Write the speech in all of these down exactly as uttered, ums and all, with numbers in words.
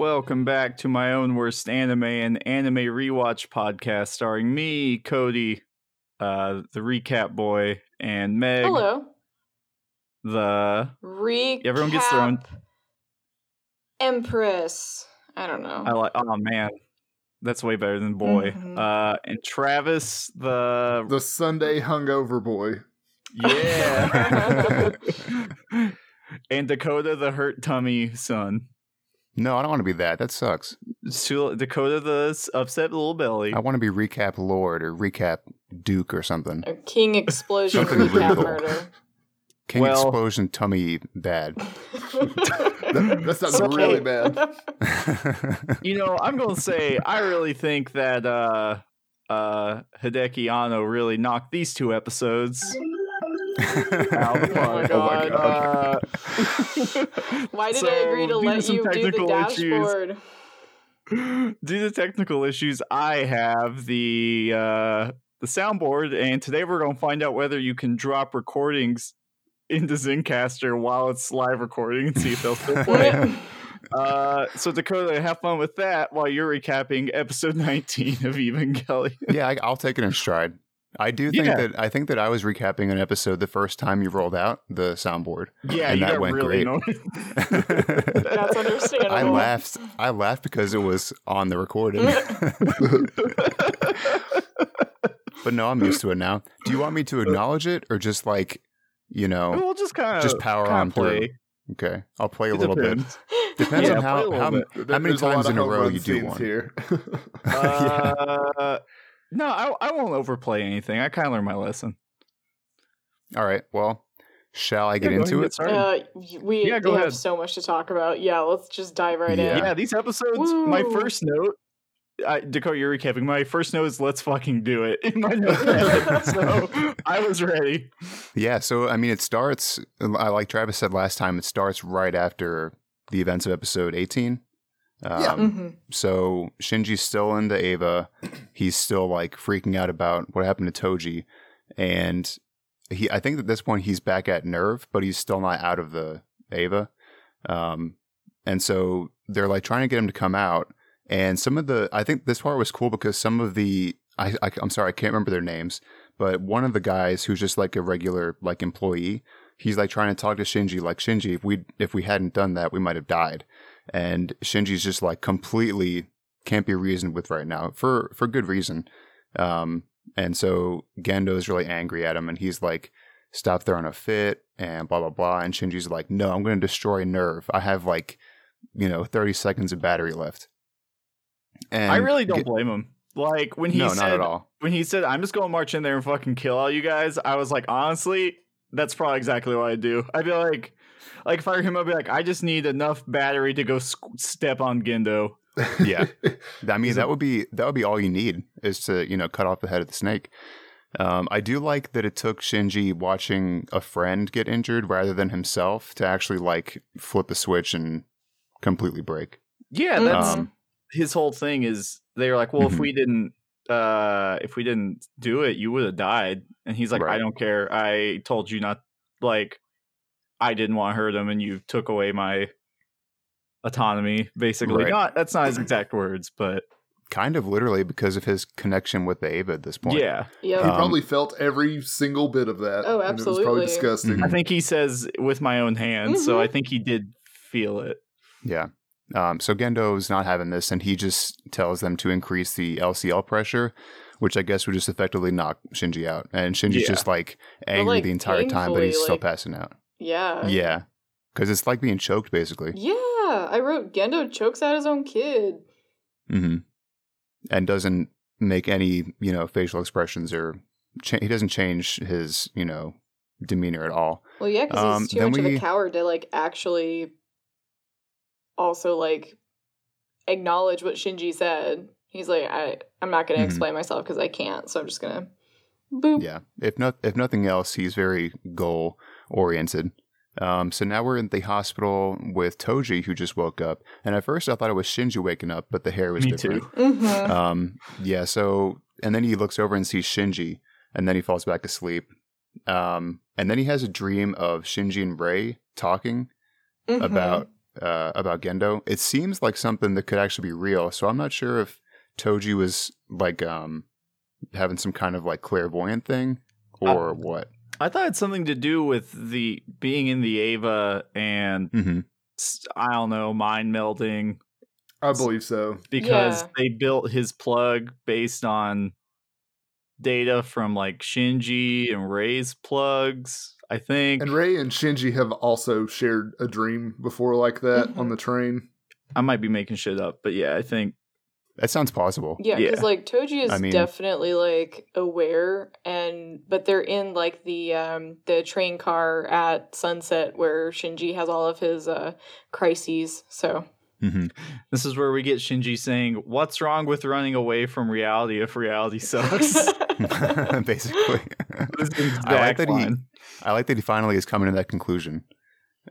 Welcome back to my own worst anime and anime rewatch podcast starring me, Cody, uh, the recap boy, and Meg. Hello. The recap everyone gets their own Empress. I don't know. I like. Oh man, that's way better than boy. Mm-hmm. Uh, and Travis, the the Sunday hungover boy. Yeah. And Dakota, the hurt tummy son. No, I don't want to be that. That sucks. So, Dakota, the upset little belly. I want to be recap lord or recap duke or something. Or king explosion recap murder. King well, explosion tummy bad. that, that sounds so, really bad. You know, I'm going to say I really think that uh, uh, Hideki Anno really knocked these two episodes. Oh my god. Oh my god. Uh, Why did so, I agree to let you do the dashboard? Issues. Due to technical issues, I have the uh, the soundboard, and today we're going to find out whether you can drop recordings into Zencaster while it's live recording and see if they'll still play. Uh, so Dakota, have fun with that while you're recapping episode nineteen of Evangelion. Yeah, I, I'll take it in stride. I do think yeah. that I think that I was recapping an episode the first time you rolled out the soundboard. Yeah, and you that got went really great. That's understandable. I laughed. I laughed because it was on the recording. But no, I'm used to it now. Do you want me to acknowledge it or just like, you know, we'll just kind of just power on play. Through. Okay, I'll play a it little depends. bit. Depends yeah, on how how, how many times in a row you do one. Here. uh, yeah. No, I, I won't overplay anything. I kind of learned my lesson. All right. Well, shall I get yeah, into it? Uh, we yeah, go we have so much to talk about. Yeah, let's just dive right yeah. in. Yeah, these episodes, Woo. my first note, I, Dakota, you're recapping. My first note is let's fucking do it in my notepad. So I was ready. Yeah. So, I mean, it starts, like Travis said last time, it starts right after the events of episode eighteen. Um, yeah. Mm-hmm. So Shinji's still into Ava. He's still like freaking out about what happened to Toji, and he. I think at this point he's back at Nerv, but he's still not out of the Ava. Um, and so they're like trying to get him to come out. And some of the, I think this part was cool because some of the, I, I I'm sorry, I can't remember their names, but one of the guys who's just like a regular like employee, he's like trying to talk to Shinji, like Shinji, if we if we hadn't done that, we might have died. And Shinji's just like completely can't be reasoned with right now for, for good reason. Um, and so Gendo's really angry at him and he's like, stop throwing a fit and blah, blah, blah. And Shinji's like, no, I'm going to destroy Nerv. I have like, you know, thirty seconds of battery left. And I really don't get- blame him. Like when he no, said, not at all. when he said, I'm just going to march in there and fucking kill all you guys. I was like, honestly, that's probably exactly what I'd do. I'd be like, Like, if I were him, I'd be like, I just need enough battery to go sc- step on Gendo. Yeah. I mean, that would be that would be all you need is to, you know, cut off the head of the snake. Um, I do like that it took Shinji watching a friend get injured rather than himself to actually, like, flip the switch and completely break. Yeah, that's um, his whole thing is they were like, well, if we didn't uh, if we didn't do it, you would have died. And he's like, right. I don't care. I told you not, like. I didn't want to hurt him, and you took away my autonomy, basically. Right. Not that's not his exact words, but kind of literally because of his connection with the Ava at this point. Yeah, yep. He probably um, felt every single bit of that. Oh, absolutely, and it was probably disgusting. Mm-hmm. I think he says with my own hand, mm-hmm. so I think he did feel it. Yeah. Um, so Gendo's not having this, and he just tells them to increase the L C L pressure, which I guess would just effectively knock Shinji out. And Shinji's yeah. just like angry but, like, the entire time, but he's like, still passing out. Yeah. Yeah. Because it's like being choked, basically. Yeah. I wrote Gendo chokes out his own kid. Mm-hmm. And doesn't make any, you know, facial expressions or cha- he doesn't change his, you know, demeanor at all. Well, yeah, because um, he's too much we... of a coward to, like, actually also, like, acknowledge what Shinji said. He's like, I, I'm not going to mm-hmm. explain myself because I can't, so I'm just going to boop. Yeah. If not, if nothing else, he's very goal oriented. Um, so now we're in the hospital with Toji, who just woke up. And at first I thought it was Shinji waking up, but the hair was Me different. Too. Mm-hmm. Um, yeah. So, and then he looks over and sees Shinji, and then he falls back asleep. Um, and then he has a dream of Shinji and Rei talking mm-hmm. about uh, about Gendo, it seems like something that could actually be real. So I'm not sure if Toji was like um, having some kind of like clairvoyant thing or I, what. I thought it had something to do with the being in the Ava and mm-hmm. I don't know, mind melding. I believe so. Because yeah. they built his plug based on data from like Shinji and Rei's plugs, I think. And Rei and Shinji have also shared a dream before like that mm-hmm. on the train. I might be making shit up, but yeah, I think. That sounds possible. Yeah, because yeah. like Toji is I mean, definitely like aware, and but they're in like the um, the train car at sunset where Shinji has all of his uh, crises, so. Mm-hmm. This is where we get Shinji saying, "What's wrong with running away from reality if reality sucks?" Basically, I like that he, I like that he finally is coming to that conclusion.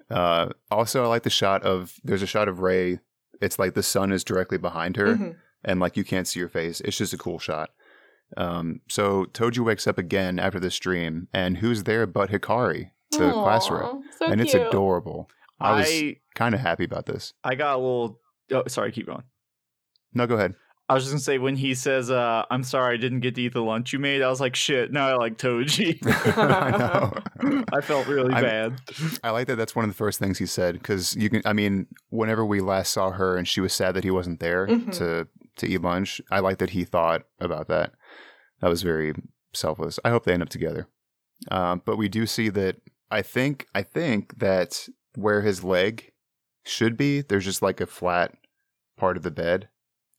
Uh, also, I like the shot of there's a shot of Rei. It's like the sun is directly behind her, mm-hmm. and like you can't see her face. It's just a cool shot. Um, so Toji wakes up again after this dream, and who's there but Hikari, the Aww, classroom, so and cute. It's adorable. I was I, kind of happy about this. I got a little... Oh, sorry, keep going. No, go ahead. I was just going to say, when he says, uh, I'm sorry, I didn't get to eat the lunch you made, I was like, shit, now I like Toji. I know. I felt really I, bad. I like that that's one of the first things he said, because you can, I mean, whenever we last saw her and she was sad that he wasn't there mm-hmm. to, to eat lunch, I like that he thought about that. That was very selfless. I hope they end up together. Um, but we do see that, I think, I think that... where his leg should be, there's just like a flat part of the bed.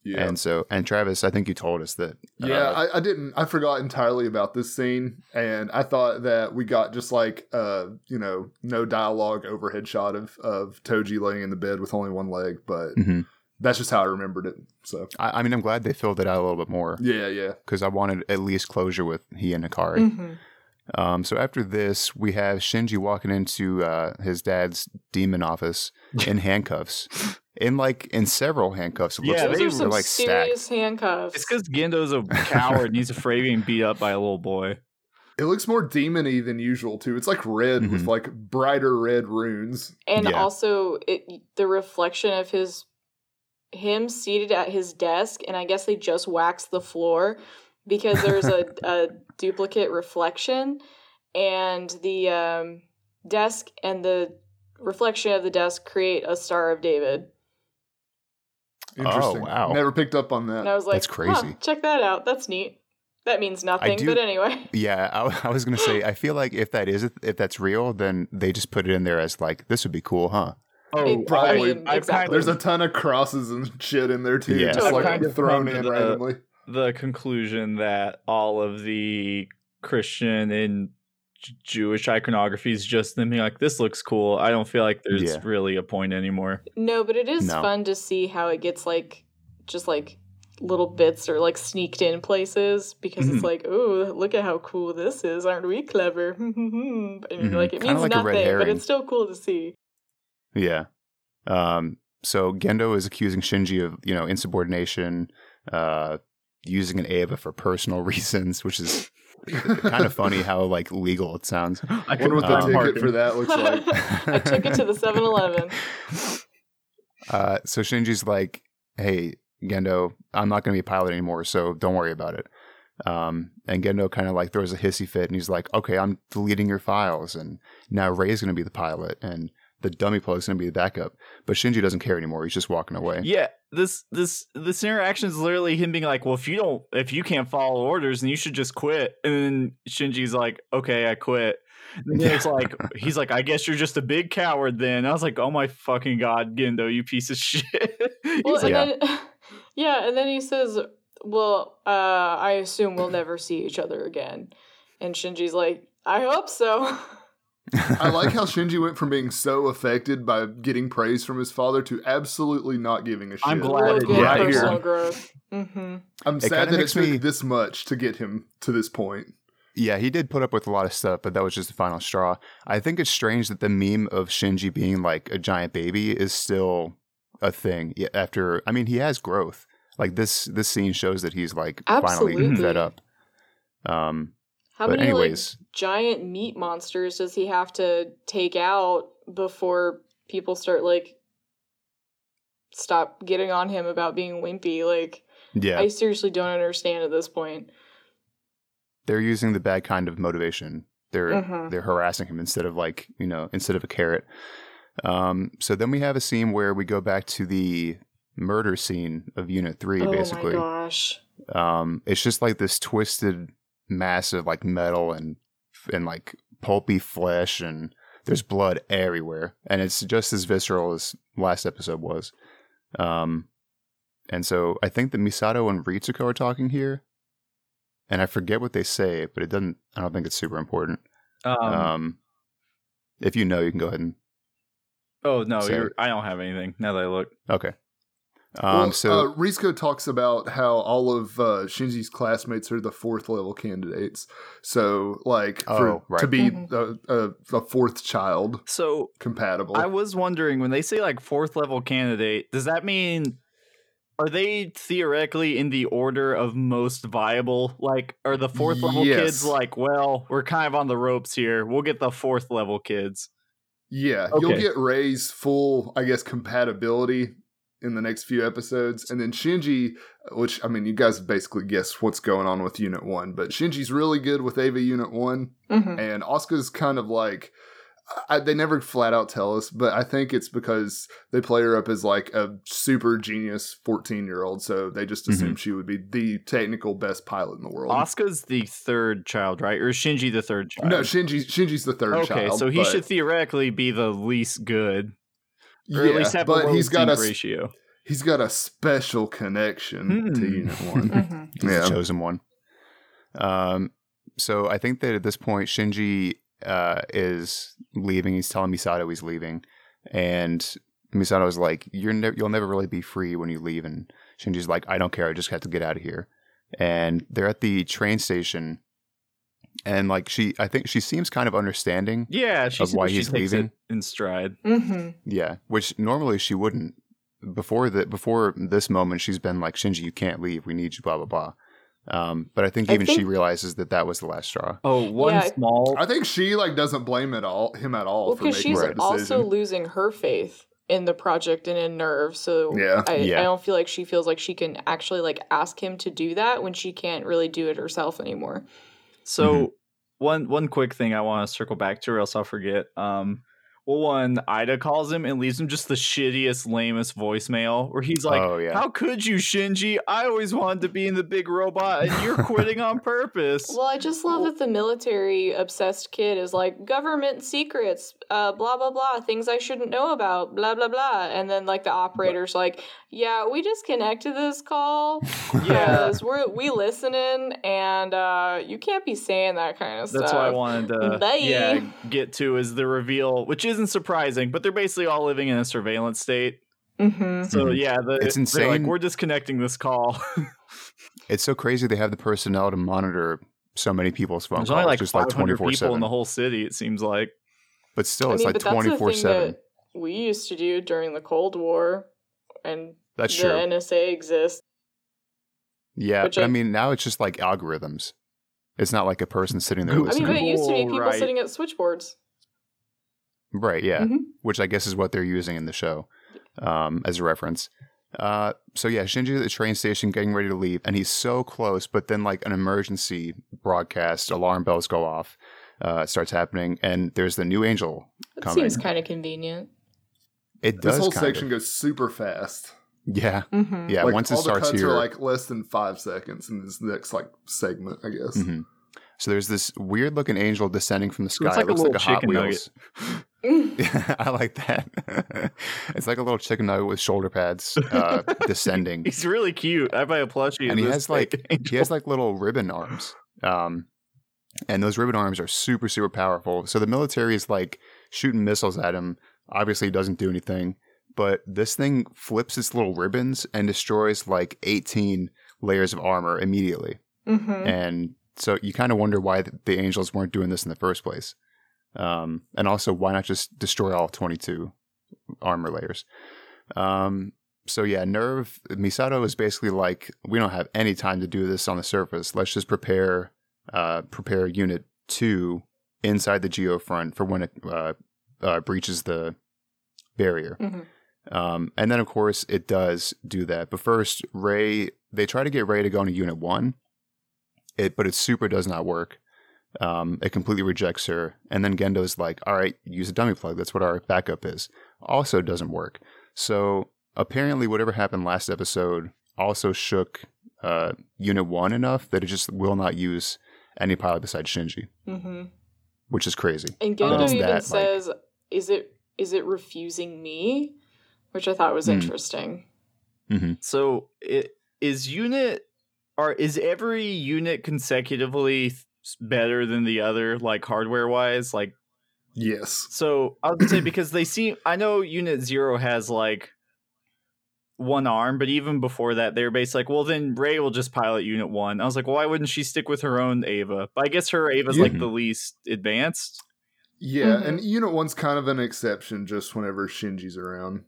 Yeah. And so, and Travis, I think you told us that. Uh, yeah, I, I didn't, I forgot entirely about this scene. And I thought that we got just like, uh, you know, no dialogue overhead shot of, of Toji laying in the bed with only one leg, but mm-hmm. that's just how I remembered it. So, I, I mean, I'm glad they filled it out a little bit more. Yeah, yeah. Because I wanted at least closure with he and Hikari. Mm-hmm. Um, so after this, we have Shinji walking into uh, his dad's demon office in handcuffs, in like in several handcuffs. It yeah, looks those like. Are some like serious stacked. Handcuffs. It's because Gendo's a coward and he's afraid of being beat up by a little boy. It looks more demon-y than usual too. It's like red mm-hmm. with like brighter red runes, and yeah. also it, the reflection of his him seated at his desk, and I guess they just waxed the floor. Because there's a, a duplicate reflection, and the um, desk and the reflection of the desk create a Star of David. Interesting. Oh, wow. Never picked up on that. And I was like, that's crazy. Huh, check that out. That's neat. That means nothing, do, but anyway. Yeah, I, I was going to say, I feel like if that is, if that's real, then they just put it in there as like, this would be cool, huh? Oh, it, probably. I mean, exactly. There's a ton of crosses and shit in there, too. Yeah. Just like kind of thrown in randomly. The conclusion that all of the Christian and J- Jewish iconography is just them being like, this looks cool. I don't feel like there's yeah. really a point anymore. No, but it is no. fun to see how it gets like just like little bits or like sneaked in places because mm-hmm. it's like, oh, look at how cool this is. Aren't we clever? and mm-hmm. like it Kinda means like nothing, but it's still cool to see. Yeah. Um, so Gendo is accusing Shinji of, you know, insubordination, uh, using an Ava for personal reasons, which is kind of funny how like legal it sounds. I wonder what the um, ticket for that looks like. I took it to the seven eleven. Uh, so Shinji's like, hey, Gendo, I'm not going to be a pilot anymore, so don't worry about it. Um, and Gendo kind of like throws a hissy fit and he's like, okay, I'm deleting your files. And now Rei's going to be the pilot and the dummy plug's going to be the backup. But Shinji doesn't care anymore. He's just walking away. Yeah. This this this interaction is literally him being like, well, if you don't, if you can't follow orders, then you should just quit. And then Shinji's like, okay, I quit. And then yeah. it's like, he's like, I guess you're just a big coward then. And I was like, oh my fucking God, Gendo, you piece of shit. Well, and like, yeah. Then, yeah, and then he says, well, uh, I assume we'll never see each other again. And Shinji's like, I hope so. I like how Shinji went from being so affected by getting praise from his father to absolutely not giving a shit. I'm glad it's right here. Growth. Mm-hmm. I'm it sad that it took me... this much to get him to this point. Yeah, he did put up with a lot of stuff, but that was just the final straw. I think it's strange that the meme of Shinji being like a giant baby is still a thing. After, I mean, he has growth. Like this, this scene shows that he's like absolutely. Finally fed up. Um. How but many anyways, like, giant meat monsters does he have to take out before people start like stop getting on him about being wimpy. Like, yeah. I seriously don't understand at this point. They're using the bad kind of motivation. They're mm-hmm. they're harassing him instead of like, you know, instead of a carrot. Um, so then we have a scene where we go back to the murder scene of Unit Three, oh basically. Oh my gosh. Um, it's just like this twisted mass of like metal and and like pulpy flesh, and there's blood everywhere, and it's just as visceral as last episode was. Um, and so I think that Misato and Ritsuko are talking here, and I forget what they say, but it doesn't. I don't think it's super important. Um, um if you know, you can go ahead and. Oh no, you're, I don't have anything now that I look. Okay. Um, well, so uh, Ritsuko talks about how all of uh, Shinji's classmates are the fourth level candidates, so like for, oh, right. to be mm-hmm. a, a, a fourth child, so compatible. I was wondering when they say like fourth level candidate, does that mean are they theoretically in the order of most viable? Like, are the fourth yes. level kids like, well, we're kind of on the ropes here. We'll get the fourth level kids. Yeah, okay. You'll get Rei's full, I guess, compatibility in the next few episodes. And then Shinji, which, I mean, you guys basically guess what's going on with Unit One, but Shinji's really good with Ava Unit One. Mm-hmm. And Asuka's kind of like, I, they never flat out tell us, but I think it's because they play her up as like a super genius fourteen year old. So they just assume mm-hmm. she would be the technical best pilot in the world. Asuka's the third child, right? Or is Shinji the third child? No, Shinji, Shinji's the third okay, child. Okay, so he but... should theoretically be the least good. Or yeah, at least have but a he's got a ratio. He's got a special connection mm. to Unit One. mm-hmm. He's yeah. the chosen one. Um, so I think that at this point, Shinji uh, is leaving. He's telling Misato he's leaving, and Misato's like, "You're ne- you'll never really be free when you leave." And Shinji's like, "I don't care. I just have to get out of here." And they're at the train station, and like she, I think she seems kind of understanding. Yeah, she of why she he's takes leaving it in stride. Mm-hmm. Yeah, which normally she wouldn't. Before that, before this moment, she's been like, "Shinji, you can't leave. We need you." Blah blah blah. Um, but I think even I think, she realizes that that was the last straw. Oh, one yeah, small. I think she like doesn't blame at all him at all. Well, because she's that also decision. Losing her faith in the project and in Nerv. So yeah. I, yeah. I don't feel like she feels like she can actually like ask him to do that when she can't really do it herself anymore. So mm-hmm. one one quick thing I want to circle back to, or else I'll forget. Um, well, one, Ida calls him and leaves him just the shittiest, lamest voicemail where he's like, oh, yeah. "How could you, Shinji? I always wanted to be in the big robot, and you're quitting on purpose." Well, I just love that the military obsessed kid is like, "Government secrets, uh, blah blah blah, things I shouldn't know about, blah blah blah," and then like the operator's like, "Yeah, we disconnected this call. Yeah, we're we listening, and uh, you can't be saying that kind of stuff." That's what I wanted to Bye. yeah get to is the reveal, which is. Isn't surprising, but they're basically all living in a surveillance state. Mm-hmm. So yeah, the, it's insane. Like, we're disconnecting this call. It's so crazy they have the personnel to monitor so many people's phone There's calls. Only like just like twenty-four seven people in the whole city. It seems like, but still, it's I mean, like twenty-four seven. We used to do during the Cold War, and that's the true. N S A exists. Yeah, but I, I mean now it's just like algorithms. It's not like a person sitting there. I listening. mean, but it used to be people right. sitting at switchboards. Right, yeah, mm-hmm. which I guess is what they're using in the show um, as a reference. Uh, so yeah, Shinji at the train station getting ready to leave, and he's so close, but then like an emergency broadcast, alarm bells go off, uh, starts happening, and there's the new angel coming. It seems kind of convenient. It does. This whole kind section of. goes super fast. Yeah, mm-hmm. yeah. Like, once it starts here, all the cuts are like less than five seconds in this next like segment, I guess. Mm-hmm. So there's this weird looking angel descending from the sky. It's like it looks a like a Hot Wheels. I like that. It's like a little chicken nugget with shoulder pads uh, descending. He's really cute. I buy a plushie. And he has like angel. he has like little ribbon arms. Um, and those ribbon arms are super, super powerful. So the military is like shooting missiles at him. Obviously he doesn't do anything. But this thing flips its little ribbons and destroys like eighteen layers of armor immediately. Mm-hmm. And so you kind of wonder why the angels weren't doing this in the first place. Um, and also, why not just destroy all twenty-two armor layers? Um, so yeah, Nerv, Misato is basically like, we don't have any time to do this on the surface. Let's just prepare uh, prepare Unit two inside the Geo front for when it uh, uh, breaches the barrier. Mm-hmm. Um, and then, of course, it does do that. But first, Rei, they try to get Rei to go into Unit One, it, but it super does not work. Um, it completely rejects her. And then Gendo's like, all right, use a dummy plug. That's what our backup is. Also doesn't work. So apparently whatever happened last episode also shook uh, Unit One enough that it just will not use any pilot besides Shinji, mm-hmm. which is crazy. And Gendo even that, says, like, is it is it refusing me? Which I thought was mm. interesting. Mm-hmm. So it, is unit, or is every unit consecutively th- better than the other, like hardware wise? Like, yes. So I would say because they seem, I know Unit Zero has like one arm, but even before that, they were basically like, well, then Rei will just pilot Unit One. I was like, well, why wouldn't she stick with her own Ava? But I guess her Ava's yeah. like the least advanced. Yeah, mm-hmm. and Unit One's kind of an exception just whenever Shinji's around.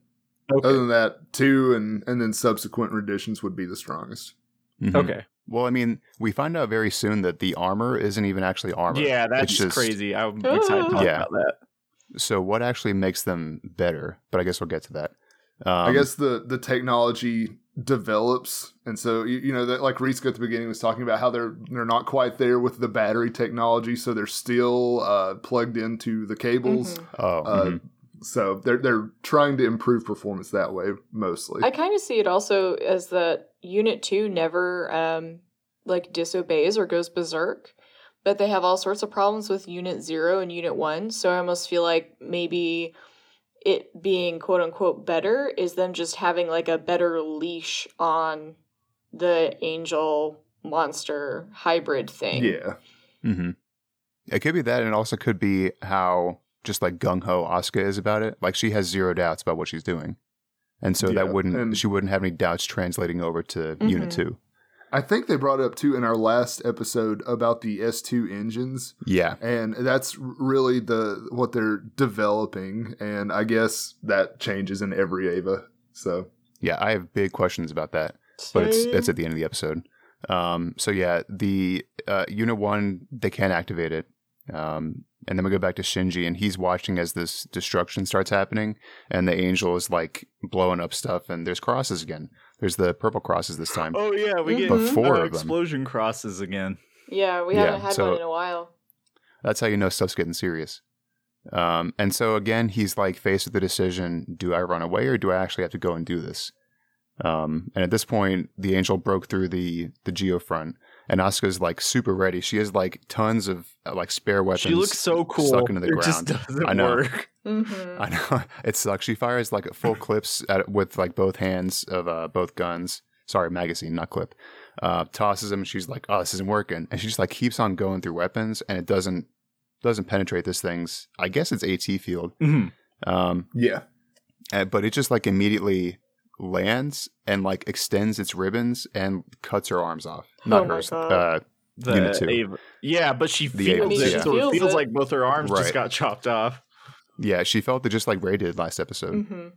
Okay. Other than that, two and, and then subsequent renditions would be the strongest. Mm-hmm. Okay. Well, I mean, we find out very soon that the armor isn't even actually armor. Yeah, that's just crazy. I'm excited to talk yeah. about that. So what actually makes them better? But I guess we'll get to that. Um, I guess the, the technology develops. And so, you, you know, that, like Ritsuko at the beginning was talking about how they're they're not quite there with the battery technology. So they're still uh, plugged into the cables. Mm-hmm. Oh, uh, mm-hmm. So they're they're trying to improve performance that way, mostly. I kind of see it also as that Unit two never, um, like, disobeys or goes berserk. But they have all sorts of problems with Unit Zero and Unit One. So I almost feel like maybe it being, quote-unquote, better is them just having, like, a better leash on the angel-monster hybrid thing. Yeah. Mm-hmm. It could be that, and it also could be how just like gung-ho Asuka is about it. Like, she has zero doubts about what she's doing. And so yeah, that wouldn't, and she wouldn't have any doubts translating over to mm-hmm. Unit two. I think they brought up too in our last episode about the S two engines. Yeah. And that's really the, what they're developing. And I guess that changes in every Ava. So yeah, I have big questions about that, but it's, that's at the end of the episode. Um, so yeah, the, uh, Unit One, they can't activate it. Um, And then we go back to Shinji, and he's watching as this destruction starts happening, and the angel is, like, blowing up stuff, and there's crosses again. There's the purple crosses this time. Oh, yeah, we get mm-hmm. four of explosion them. crosses again. Yeah, we yeah, haven't had so one in a while. That's how you know stuff's getting serious. Um, and so, again, he's, like, faced with the decision, do I run away, or do I actually have to go and do this? Um, and at this point, the angel broke through the, the geofront. And Asuka's, like, super ready. She has, like, tons of, like, spare weapons. She looks so cool. Stuck into the it ground. Just doesn't I know. Work. Mm-hmm. I know. It sucks. She fires, like, full clips at, with, like, both hands of uh, both guns. Sorry, magazine, not clip. Uh, tosses them. And she's like, oh, this isn't working. And she just, like, keeps on going through weapons. And it doesn't doesn't penetrate this thing's, I guess it's AT field. Mm-hmm. Um, yeah. And, but it just, like, immediately lands and, like, extends its ribbons and cuts her arms off. Not oh hers. Uh, the Unit Two. Ava. Yeah, but she the feels Ava. it. Yeah. So feels it feels like both her arms right. just got chopped off. Yeah, she felt it just like Rei did last episode. Mm-hmm.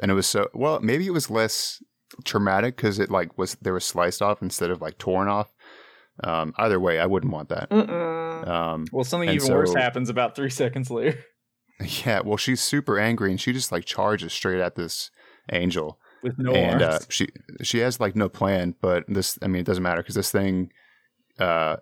And it was so, well, maybe it was less traumatic because it, like, was, there was sliced off instead of, like, torn off. Um, either way, I wouldn't want that. Um, well, something even so, worse happens about three seconds later. Yeah, well, she's super angry and she just, like, charges straight at this angel. With no and, arms. Uh, she she has, like, no plan, but this, I mean, it doesn't matter because this thing, uh,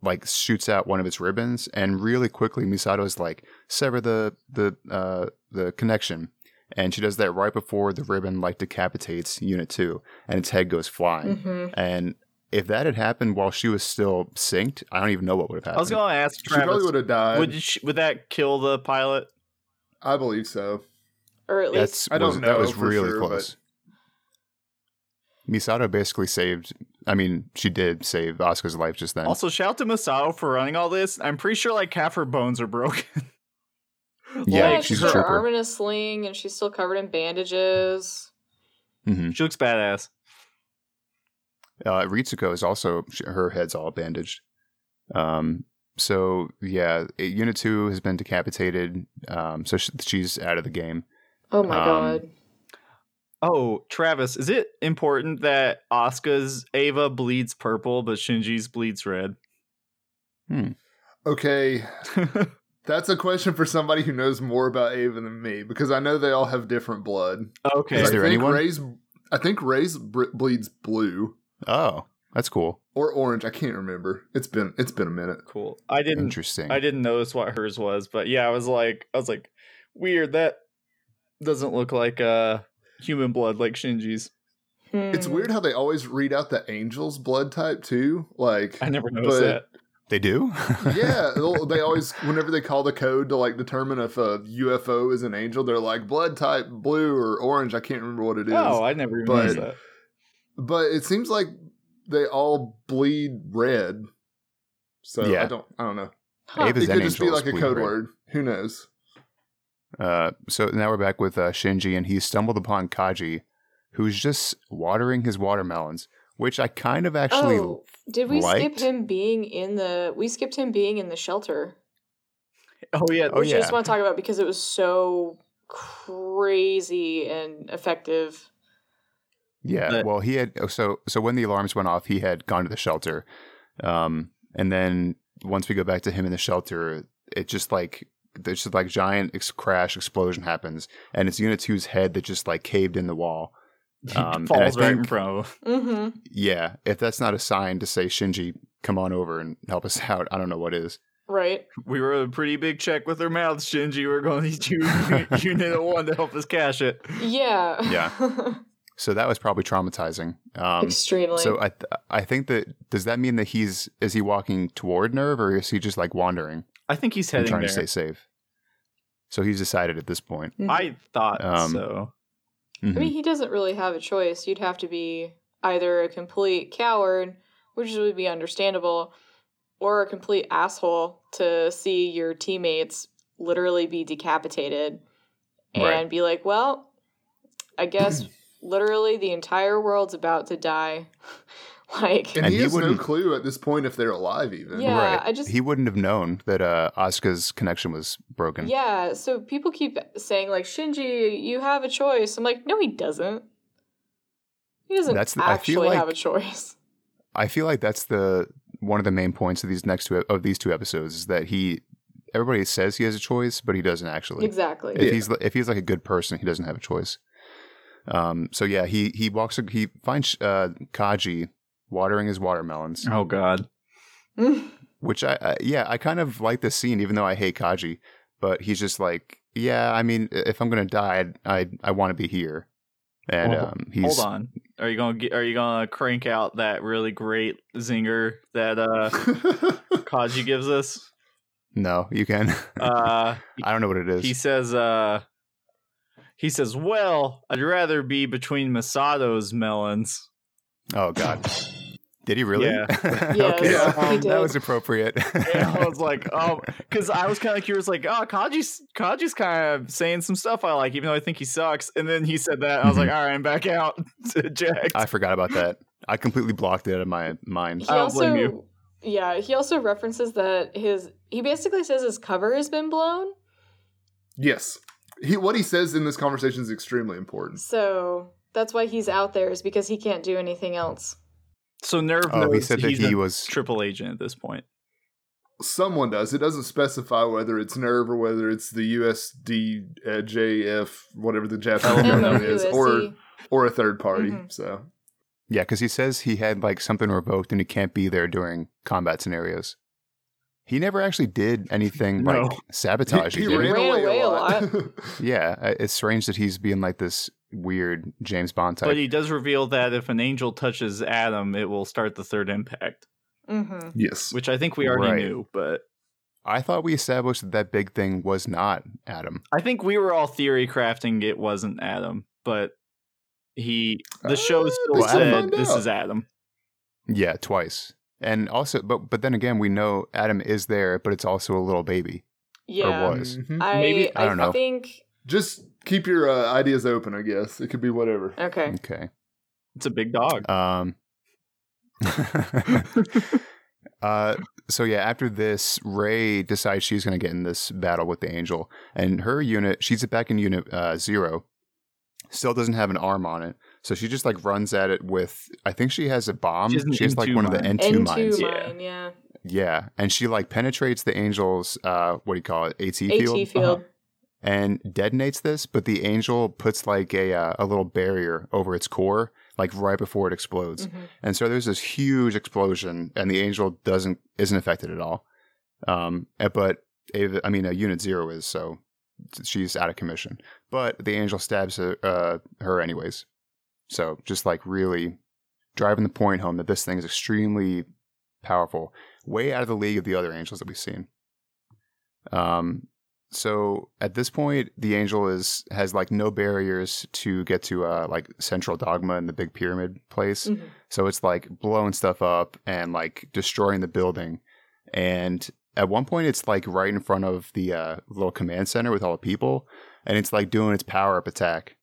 like, shoots out one of its ribbons, and really quickly Misato is like, sever the the uh, the connection, and she does that right before the ribbon, like, decapitates Unit Two, and its head goes flying. Mm-hmm. And if that had happened while she was still synced, I don't even know what would have happened. I was going to ask Travis, she probably would have died. Would she, would that kill the pilot? I believe so, or at least That's, I don't was, know. That was really sure, close. But Misato basically saved, I mean, she did save Asuka's life just then. Also, shout out to Misato for running all this. I'm pretty sure, like, half her bones are broken. like, yeah, she's her trooper. arm in a sling, and she's still covered in bandages. Mm-hmm. She looks badass. Uh, Ritsuko is also, her head's all bandaged. Um, so, yeah, Unit two has been decapitated, um, so she's out of the game. Oh, my um, God. Oh, Travis, is it important that Asuka's Ava bleeds purple, but Shinji's bleeds red? Hmm. Okay. That's a question for somebody who knows more about Ava than me, because I know they all have different blood. Okay. Is there I think anyone? Ray's, I think Ray's b- bleeds blue. Oh, that's cool. Or orange. I can't remember. It's been it's been a minute. Cool. I didn't. Interesting. I didn't notice what hers was, but yeah, I was like, I was like, weird. That doesn't look like uh human blood like Shinji's. Mm. It's weird how they always read out the angel's blood type too. Like I never noticed that. They do? Yeah. They always, whenever they call the code to like determine if a U F O is an angel, they're like blood type blue or orange. I can't remember what it is. Oh, I never even noticed that. But it seems like they all bleed red. So yeah. I don't I don't know. Huh. It could just be like a code red. Word. Who knows? Uh, so now we're back with uh, Shinji, and he stumbled upon Kaji, who's just watering his watermelons. Which I kind of actually oh, did we liked. skip him being in the we skipped him being in the shelter. Oh yeah, which oh, yeah. I just want to talk about because it was so crazy and effective. Yeah, but, well, he had so so when the alarms went off, he had gone to the shelter, um, and then once we go back to him in the shelter, it just like there's just like giant ex- crash explosion happens, and it's Unit Two's head that just like caved in the wall. He um, falls right in front of him. Yeah, if that's not a sign to say, Shinji, come on over and help us out, I don't know what is. Right. We were a pretty big check with our mouths, Shinji. We're going to need you, Unit One, to help us cash it. Yeah. Yeah. So that was probably traumatizing. Um, Extremely. So I th- I think that, does that mean that he's, is he walking toward Nerv, or is he just like wandering? I think he's heading there. Trying to stay safe. So he's decided at this point. Mm-hmm. I thought um, so. Mm-hmm. I mean, he doesn't really have a choice. You'd have to be either a complete coward, which would be understandable, or a complete asshole to see your teammates literally be decapitated and right. be like, well, I guess literally the entire world's about to die. Like, and he, and he has no clue at this point if they're alive even. Yeah, right. I just, he wouldn't have known that uh, Asuka's connection was broken. Yeah, so people keep saying, like, Shinji, you have a choice. I'm like, no, he doesn't. He doesn't that's the, actually like, have a choice. I feel like that's the one of the main points of these next two of these two episodes is that he everybody says he has a choice, but he doesn't actually. Exactly. If yeah. he's if he's like a good person, he doesn't have a choice. Um. So yeah, he he walks. He finds uh, Kaji. Watering his watermelons. Oh God! Which I, I yeah I kind of like this scene, even though I hate Kaji, but he's just like, yeah, I mean, if I'm gonna die, I I, I want to be here. And hold, um, he's, hold on, are you gonna get, are you gonna crank out that really great zinger that uh, Kaji gives us? No, you can. uh, I don't know what it is. He says, uh, he says, well, I'd rather be between Misato's melons. Oh God. Did he really? Yeah. Yes, okay. Yeah. He did. That was appropriate. Yeah, I was like, oh, because I was kind of curious, like, oh, Kaji's, Kaji's kind of saying some stuff I like, even though I think he sucks. And then he said that. I was like, all right, I'm back out. Jack. I forgot about that. I completely blocked it out of my mind. He I don't also, blame you. Yeah. He also references that his, he basically says his cover has been blown. Yes. He, what he says in this conversation is extremely important. So that's why he's out there, is because he can't do anything else. So Nerv oh, knows he said that he's he was triple agent at this point. Someone does. It doesn't specify whether it's Nerv or whether it's the U S D uh, J F, whatever the Japanese name is, or or a third party. Mm-hmm. So yeah, because he says he had like something revoked and he can't be there during combat scenarios. He never actually did anything no. like sabotage. He, he, he ran, ran away, away a lot. A lot. Yeah, it's strange that he's being like this weird James Bond type. But he does reveal that if an angel touches Adam, it will start the third impact. Mm-hmm. Yes. Which I think we already right. knew, but... I thought we established that that big thing was not Adam. I think we were all theory crafting it wasn't Adam, but he... The uh, show still said this out. Is Adam. Yeah, twice. And also, but but then again, we know Adam is there, but it's also a little baby. Yeah, or was. Mm-hmm. I, Maybe I don't I know. Think just keep your uh, ideas open. I guess it could be whatever. Okay. Okay. It's a big dog. Um. uh. So yeah, after this, Rei decides she's going to get in this battle with the angel, and her unit. She's back in Unit uh, Zero, still doesn't have an arm on it. So she just like runs at it with, I think she has a bomb. She, she has like mine. one of the N two, N two mines. Mine, yeah. yeah. Yeah. And she like penetrates the angel's, uh, what do you call it? AT field. AT field. Uh-huh. And detonates this, but the angel puts like a uh, a little barrier over its core, like right before it explodes. Mm-hmm. And so there's this huge explosion, and the angel doesn't isn't affected at all. Um, but I mean, a Unit Zero is, so she's out of commission. But the angel stabs her, uh, her anyways. So just like really driving the point home that this thing is extremely powerful, way out of the league of the other angels that we've seen. Um. So at this point, the angel is has like no barriers to get to uh, like central dogma in the big pyramid place. Mm-hmm. So it's like blowing stuff up and like destroying the building. And at one point, it's like right in front of the uh, little command center with all the people, and it's like doing its power up attack.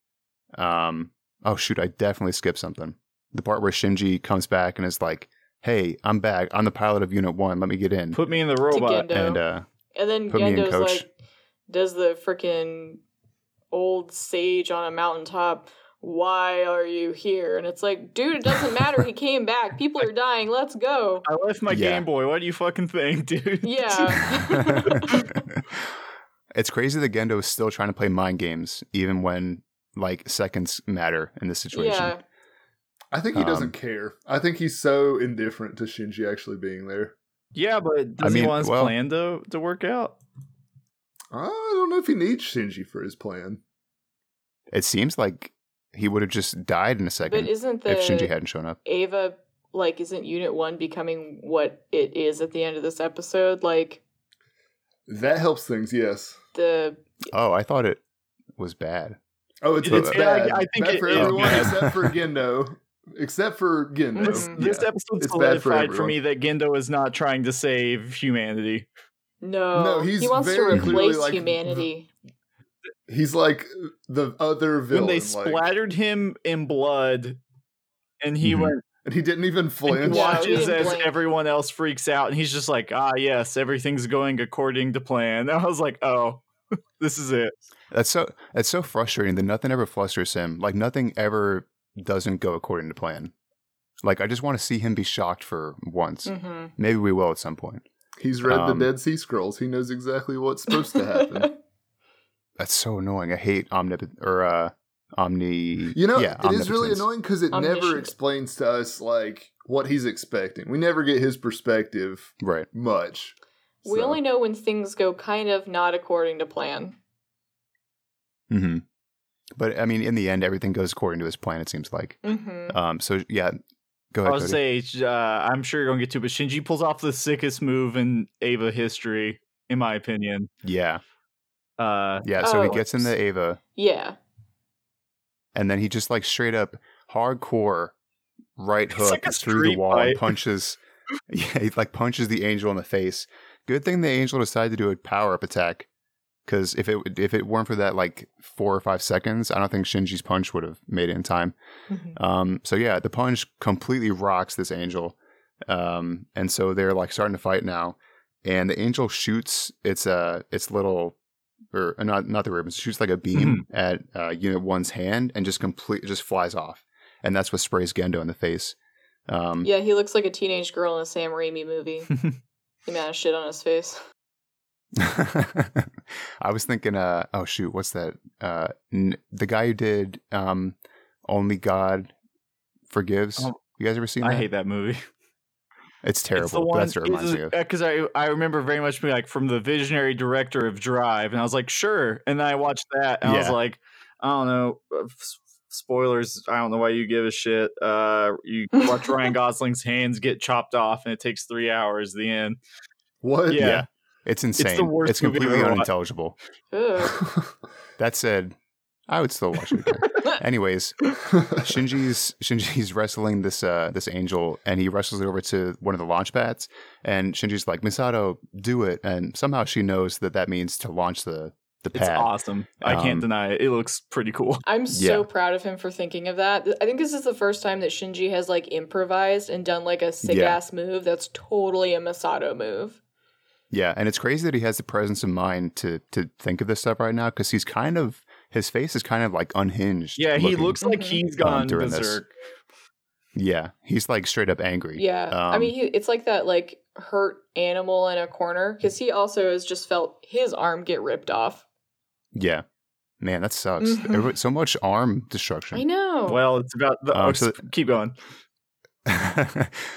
Um, oh shoot, I definitely skipped something. The part where Shinji comes back and is like, "Hey, I'm back. I'm the pilot of Unit One. Let me get in. Put me in the robot." And uh, and then put Gendo's me in, coach. Like, does the freaking old sage on a mountaintop, why are you here? And it's like, dude, it doesn't matter. He came back. People are dying. Let's go. I left my yeah. Game Boy. What do you fucking think, dude? Yeah. It's crazy that Gendo is still trying to play mind games, even when, like, seconds matter in this situation. Yeah. I think he doesn't um, care. I think he's so indifferent to Shinji actually being there. Yeah, but does I mean, he want his well, plan to, to work out? I don't know if he needs Shinji for his plan. It seems like he would have just died in a second but isn't the if Shinji hadn't shown up. Ava, like, isn't Unit One becoming what it is at the end of this episode? Like, that helps things, yes. The oh, I thought it was bad. Oh, it's, it's bad. I, I think bad it, for it, everyone it, except for Gendo. Except for Gendo. This, yeah. this episode it's solidified for, for me that Gendo is not trying to save humanity. No, no he's he wants to replace like, humanity. He's like the other villain. When they splattered like. him in blood, and he mm-hmm. went... And he didn't even flinch. And he watches yeah, he as blink. everyone else freaks out, and he's just like, ah, yes, everything's going according to plan. And I was like, oh, this is it. That's so, that's so frustrating that nothing ever flusters him. Like, nothing ever doesn't go according to plan. Like, I just want to see him be shocked for once. Mm-hmm. Maybe we will at some point. He's read um, the Dead Sea Scrolls. He knows exactly what's supposed to happen. That's so annoying. I hate omnip or uh, omni. You know, yeah, it is really annoying because it never explains to us like what he's expecting. We never get his perspective, right? Much. We so. only know when things go kind of not according to plan. Hmm. But I mean, in the end, everything goes according to his plan. It seems like. Mm-hmm. Um. So yeah. Go ahead, I'll Cody. say, uh, I'm sure you're going to get to it, but Shinji pulls off the sickest move in Ava history, in my opinion. Yeah. Uh, yeah, so oh, he gets into Ava. Yeah. And then he just, like, straight up hardcore right hook like through the wall fight. and punches, yeah, he, like, punches the angel in the face. Good thing the angel decided to do a power-up attack, because if it, if it weren't for that, like, four or five seconds, I don't think Shinji's punch would have made it in time. Mm-hmm. Um, so, yeah, the punch completely rocks this angel. Um, and so they're, like, starting to fight now. And the angel shoots its uh, its little, or not not the ribbons, shoots, like, a beam mm-hmm. at uh, Unit One's hand and just complete just flies off. And that's what sprays Gendo in the face. Um, yeah, he looks like a teenage girl in a Sam Raimi movie. The amount of shit on his face. I was thinking, uh, oh shoot, what's that? Uh, n- the guy who did um, Only God Forgives. Oh, you guys ever seen that? I hate that movie. It's terrible. It's the one, That's what it reminds me of. Because I, I remember very much being like from the visionary director of Drive, and I was like, sure. And then I watched that, and yeah. I was like, I don't know. Spoilers. I don't know why you give a shit. Uh, you watch Ryan Gosling's hands get chopped off, and it takes three hours. The end. What? Yeah. yeah. It's insane. It's the worst It's completely unintelligible. That said, I would still watch it again. Anyways, Shinji's Shinji's wrestling this uh, this angel, and he wrestles it over to one of the launch pads. And Shinji's like, "Misato, do it!" And somehow she knows that that means to launch the the pad. It's awesome. I um, can't deny it. It looks pretty cool. I'm so yeah. proud of him for thinking of that. I think this is the first time that Shinji has like improvised and done like a sick yeah. ass move that's totally a Misato move. Yeah, and it's crazy that he has the presence of mind to to think of this stuff right now, because he's kind of his face is kind of like unhinged. Yeah, he looking, looks like he's gone um, berserk. This. Yeah, he's like straight up angry. Yeah, um, I mean, he, it's like that like hurt animal in a corner, because he also has just felt his arm get ripped off. Yeah. Man, that sucks. Mm-hmm. So much arm destruction. I know. Well, it's about... the. Um, so th- keep going.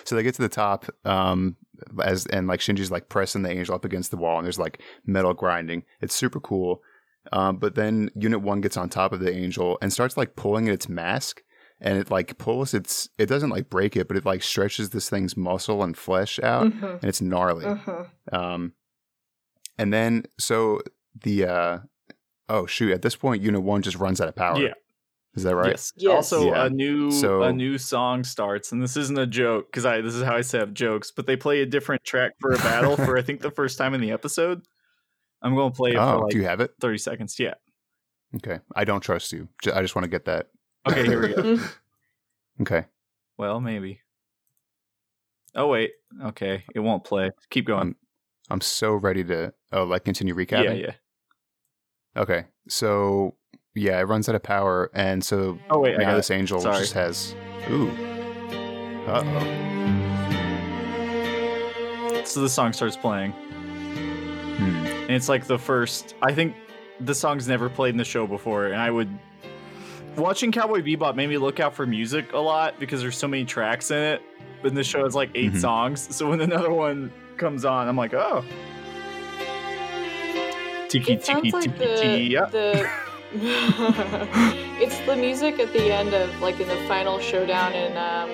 So they get to the top, um, as and like Shinji's like pressing the angel up against the wall, and there's like metal grinding. It's super cool. Um, but then Unit One gets on top of the angel and starts like pulling at its mask, and it like pulls its... It doesn't like break it, but it like stretches this thing's muscle and flesh out, mm-hmm. and it's gnarly. Mm-hmm. Um, and then, so the... Uh, Oh shoot! At this point, Unit One just runs out of power. Yeah, is that right? Yes. yes. Also, yeah. a new so, a new song starts, and this isn't a joke because I this is how I set up jokes. But they play a different track for a battle for I think the first time in the episode. I'm going to play it oh, for like do you have it? thirty seconds. Yeah. Okay. I don't trust you. I just want to get that. Okay. Here we go. Okay. Well, maybe. Oh wait. Okay. It won't play. Keep going. I'm, I'm so ready to. Oh, like continue recapping. Yeah. Yeah. Okay, so yeah, it runs out of power, and so oh, wait, now this angel Sorry. just has ooh, uh oh. So the song starts playing, hmm. and it's like the first. I think the song's never played in the show before, and I would watching Cowboy Bebop made me look out for music a lot because there's so many tracks in it. In the show, it's like eight mm-hmm. songs, so when another one comes on, I'm like, oh. Tiki, it sounds tiki, like tiki, the, tiki, yeah. the it's the music at the end of like in the final showdown in um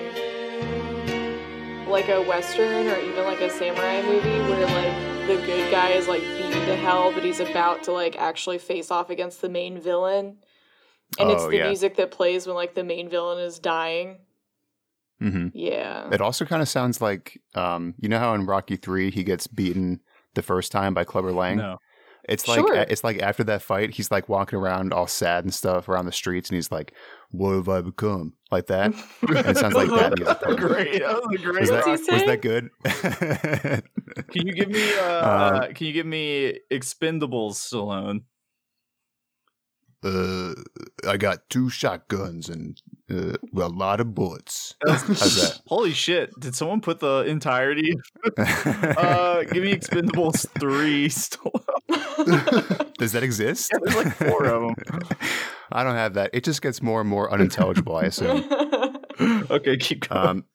like a western or even like a samurai movie where like the good guy is like beaten to hell but he's about to like actually face off against the main villain, and oh, it's the yeah. music that plays when like the main villain is dying. Mm-hmm. Yeah, it also kind of sounds like um you know how in Rocky three he gets beaten the first time by Clubber Lang. No. It's like sure. it's like after that fight, he's like walking around all sad and stuff around the streets, and he's like, "What have I become?" Like that. And it sounds like that. Great, that was great. Was that, was that good? Can you give me? Uh, uh, can you give me Expendables, Stallone? Uh, I got two shotguns and uh, a lot of bullets. How's that? Holy shit! Did someone put the entirety? uh, give me Expendables three, Stallone. Does that exist? Yeah, there's like four of them. I don't have that. It just gets more and more unintelligible, I assume. Okay, keep going. Um,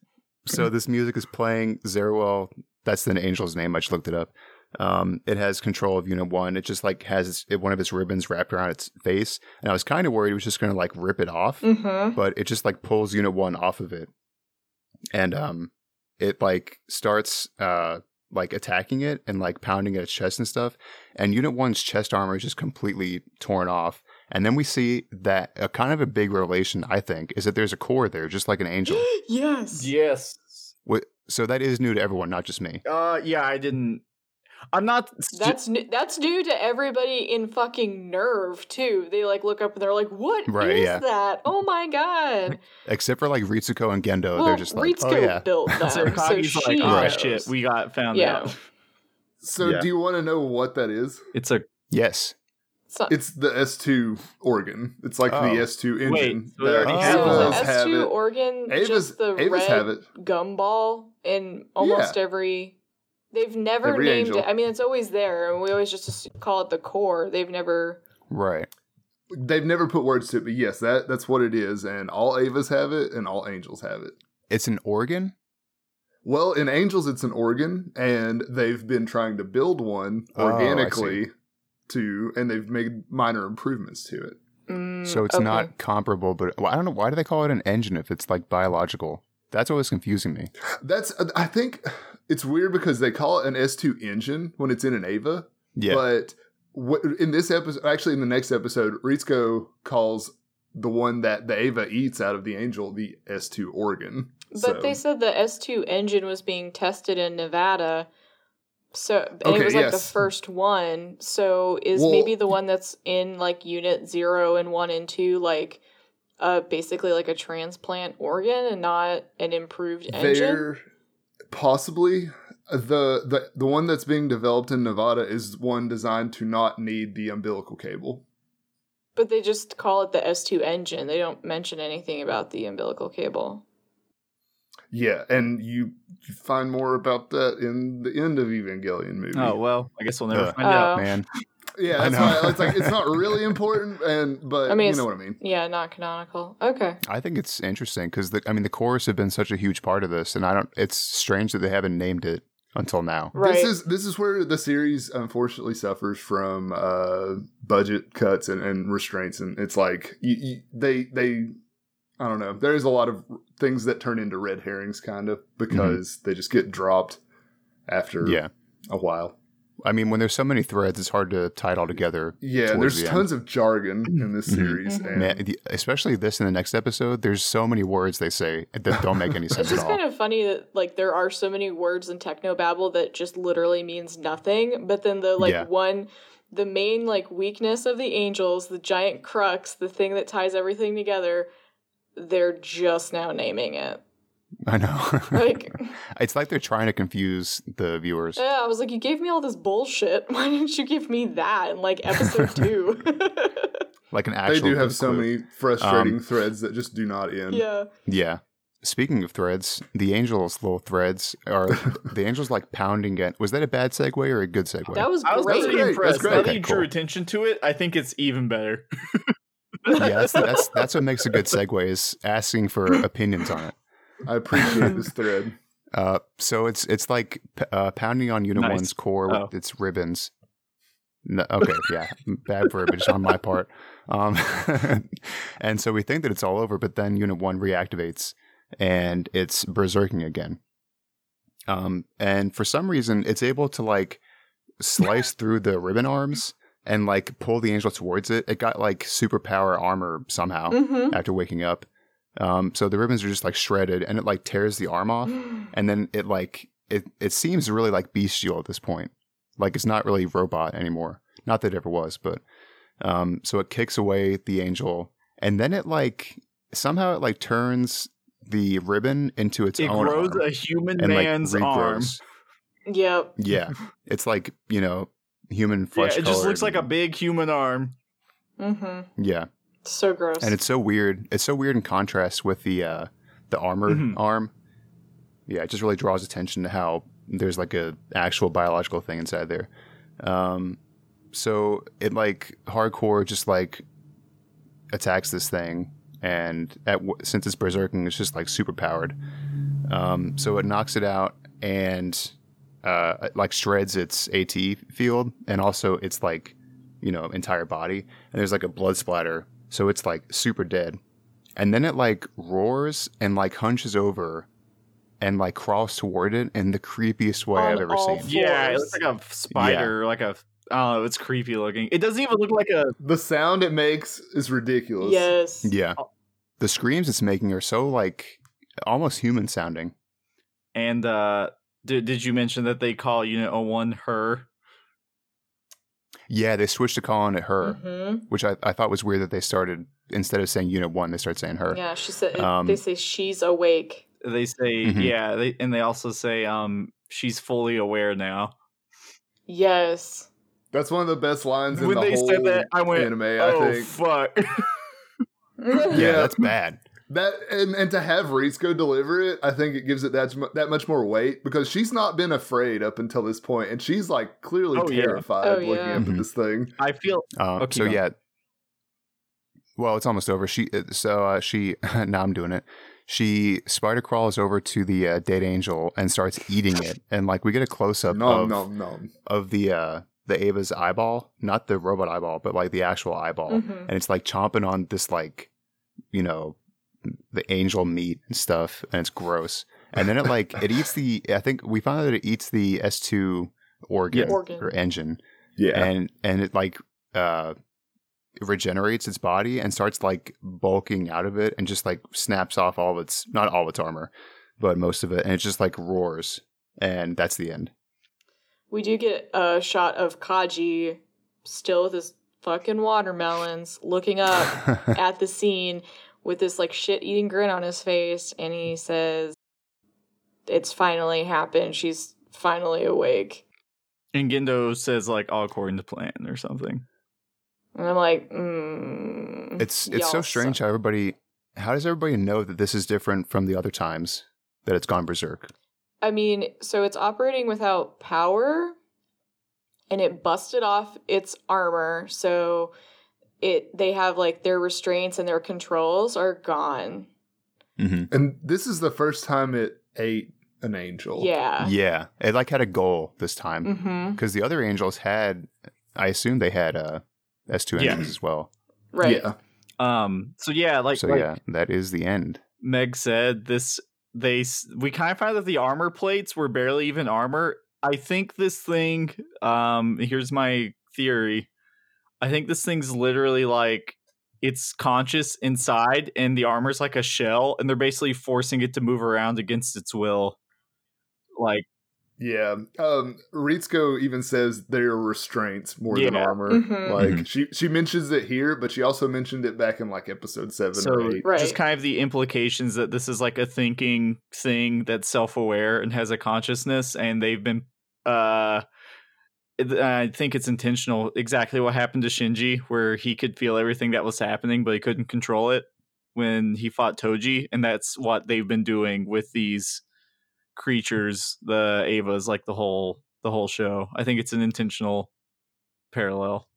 so this music is playing. Zeruel, that's an angel's name. I just looked it up. Um, it has control of Unit One. It just like has its, it, one of its ribbons wrapped around its face. And I was kind of worried it was just going to like rip it off. Mm-hmm. But it just like pulls Unit One off of it. And um, it like starts... Uh, like attacking it and like pounding at its chest and stuff, and Unit One's chest armor is just completely torn off. And then we see that a kind of a big revelation, I think, is that there's a core there, just like an angel. Yes, yes. What, so that is new to everyone, not just me. Uh, yeah, I didn't. I'm not. That's new, that's new to everybody in fucking Nerv too. They like look up and they're like, "What right, is yeah. that? Oh my god!" Except for like Ritsuko and Gendo, well, they're just like, Ritsuko "Oh yeah." Built that, so Kaji's so like, "Oh right. shit, we got found yeah. out." So yeah. do you want to know what that is? It's a yes. It's the S two organ. It's like oh. the S two engine. Wait, so that oh. so the S two organ, Ava's, just the Ava's red gumball in almost yeah. every. They've never Every named angel. it. I mean, it's always there, and we always just call it the core. They've never... Right. They've never put words to it, but yes, that, that's what it is, and all Avas have it, and all angels have it. It's an organ? Well, in angels, it's an organ, and they've been trying to build one organically, oh, to, and they've made minor improvements to it. Mm, so it's okay. not comparable, but well, I don't know. Why do they call it an engine if it's, like, biological? That's always confusing me. That's... I think... It's weird because they call it an S two engine when it's in an Ava. Yeah. But w- in this episode, actually in the next episode, Ritsuko calls the one that the Ava eats out of the angel the S two organ. But so. They said the S two engine was being tested in Nevada. So and okay, it was like yes. the first one. So is well, maybe the one that's in like Unit Zero and One and Two like uh, basically like a transplant organ and not an improved engine? Possibly. The, the the one that's being developed in Nevada is one designed to not need the umbilical cable. But they just call it the S two engine. They don't mention anything about the umbilical cable. Yeah, and you, you find more about that in the end of Evangelion movie. Oh, well, I guess we'll never uh, find uh, out, man. Yeah, that's why it's like it's not really important, and but I mean, you know what I mean. Yeah, not canonical. Okay. I think it's interesting because the I mean the chorus have been such a huge part of this, and I don't. It's strange that they haven't named it until now. Right. This is this is where the series unfortunately suffers from uh, budget cuts and, and restraints, and it's like you, you, they they. I don't know. There is a lot of things that turn into red herrings, kind of, because mm-hmm. they just get dropped after yeah. a while. I mean, when there's so many threads, it's hard to tie it all together. Yeah, there's the tons end. of jargon in this series. Mm-hmm. And Man, the, especially this in the next episode, there's so many words they say that don't make any sense at all. It's just kind of funny that like there are so many words in technobabble that just literally means nothing, but then the like yeah. one... the main like weakness of the angels, the giant crux, the thing that ties everything together... they're just now naming it. I know. Like, it's like they're trying to confuse the viewers. Yeah, I was like, you gave me all this bullshit. Why didn't you give me that in, like, episode two? Like an actual... They do have conclude. so many frustrating um, threads that just do not end. Yeah. Yeah. Speaking of threads, the angels' little threads are... the angels, like, pounding at... Was that a bad segue or a good segue? That was great. I was really impressed. Now that you drew attention to it, I think it's even better. Yeah, that's, that's that's what makes a good segue is asking for opinions on it. I appreciate this thread. Uh, so it's it's like uh, pounding on Unit nice. One's core oh. with its ribbons. No, okay, yeah, bad verbiage on my part. Um, and so we think that it's all over, but then Unit One reactivates and it's berserking again. Um, and for some reason, it's able to like slice through the ribbon arms. And like pull the angel towards it. It got like superpower armor somehow mm-hmm. after waking up. Um, so the ribbons are just like shredded, and it like tears the arm off. And then it like it it seems really like bestial at this point. Like it's not really robot anymore. Not that it ever was, but um, so it kicks away the angel, and then it like somehow it like turns the ribbon into its it own. It grows arm a human and, man's like, arm. Yep. Yeah, it's like you know. Human flesh. Yeah, it just looks like a big human arm. Mm-hmm. Yeah. It's so gross. And it's so weird. It's so weird in contrast with the uh, the armored mm-hmm. arm. Yeah, it just really draws attention to how there's like a actual biological thing inside there. Um, so it like hardcore just like attacks this thing, and at w- since it's berserking, it's just like super powered. Um, so it knocks it out and. Uh, it, like shreds its A T field and also its like, you know, entire body. And there's like a blood splatter. So it's like super dead. And then it like roars and like hunches over and like crawls toward it in the creepiest way On I've ever seen. Floors. Yeah, it looks like a spider, yeah. like a, I don't know, it's creepy looking. It doesn't even look like a... The sound it makes is ridiculous. Yes. Yeah. The screams it's making are so like almost human sounding. And, uh... Did Did you mention that they call Unit one her? Yeah, they switched to calling it her, mm-hmm. which I, I thought was weird that they started, instead of saying Unit one, they start saying her. Yeah, she said um, they say she's awake. They say, mm-hmm. yeah, they, and they also say um, she's fully aware now. Yes. That's one of the best lines in when the they whole said that, I went, anime, oh, I think. Fuck. Yeah, that's bad. That and, and to have Ritsuko deliver it, I think it gives it that, that much more weight because she's not been afraid up until this point, and she's like clearly oh, terrified yeah. oh, looking yeah. up at this thing. I feel uh, okay. So yeah. Well, it's almost over. She so uh, she now I'm doing it. She spider crawls over to the uh, dead angel and starts eating it, and like we get a close up of nom, nom. of the uh, the Ava's eyeball, not the robot eyeball, but like the actual eyeball, mm-hmm. and it's like chomping on this like you know. the angel meat and stuff, and it's gross. And then it like it eats the I think we found out that it eats the S two organ, yeah, organ. or engine. Yeah. And and it like uh regenerates its body and starts like bulking out of it and just like snaps off all of its not all its armor, but most of it, and it just like roars, and that's the end. We do get a shot of Kaji still with his fucking watermelons looking up at the scene. With this, like, shit-eating grin on his face, and he says, it's finally happened. She's finally awake. And Gendo says, like, all according to plan or something. And I'm like, mm, it's it's so strange suck. how everybody, how does everybody know that this is different from the other times that it's gone berserk? I mean, so it's operating without power, and it busted off its armor, so it they have like their restraints and their controls are gone. Mm-hmm. And this is the first time it ate an angel. Yeah, yeah. It like had a goal this time because mm-hmm. the other angels had, I assume they had uh, S two engines yeah. as well. Right. Yeah. Um. So yeah, like. So like, yeah, that is the end. Meg said this. They we kind of found that the armor plates were barely even armor. I think this thing. Um. Here's my theory. I think this thing's literally like. It's conscious inside, and the armor's like a shell, and they're basically forcing it to move around against its will. Like, yeah, um, Ritsuko even says there are restraints more yeah. than armor. Mm-hmm. Like mm-hmm. she she mentions it here, but she also mentioned it back in like episode seven so, or eight. Right. Just kind of the implications that this is like a thinking thing that's self-aware and has a consciousness, and they've been. Uh, I think it's intentional. Exactly what happened to Shinji, where he could feel everything that was happening, but he couldn't control it when he fought Toji. And that's what they've been doing with these creatures, the Avas, like the whole the whole show. I think it's an intentional parallel.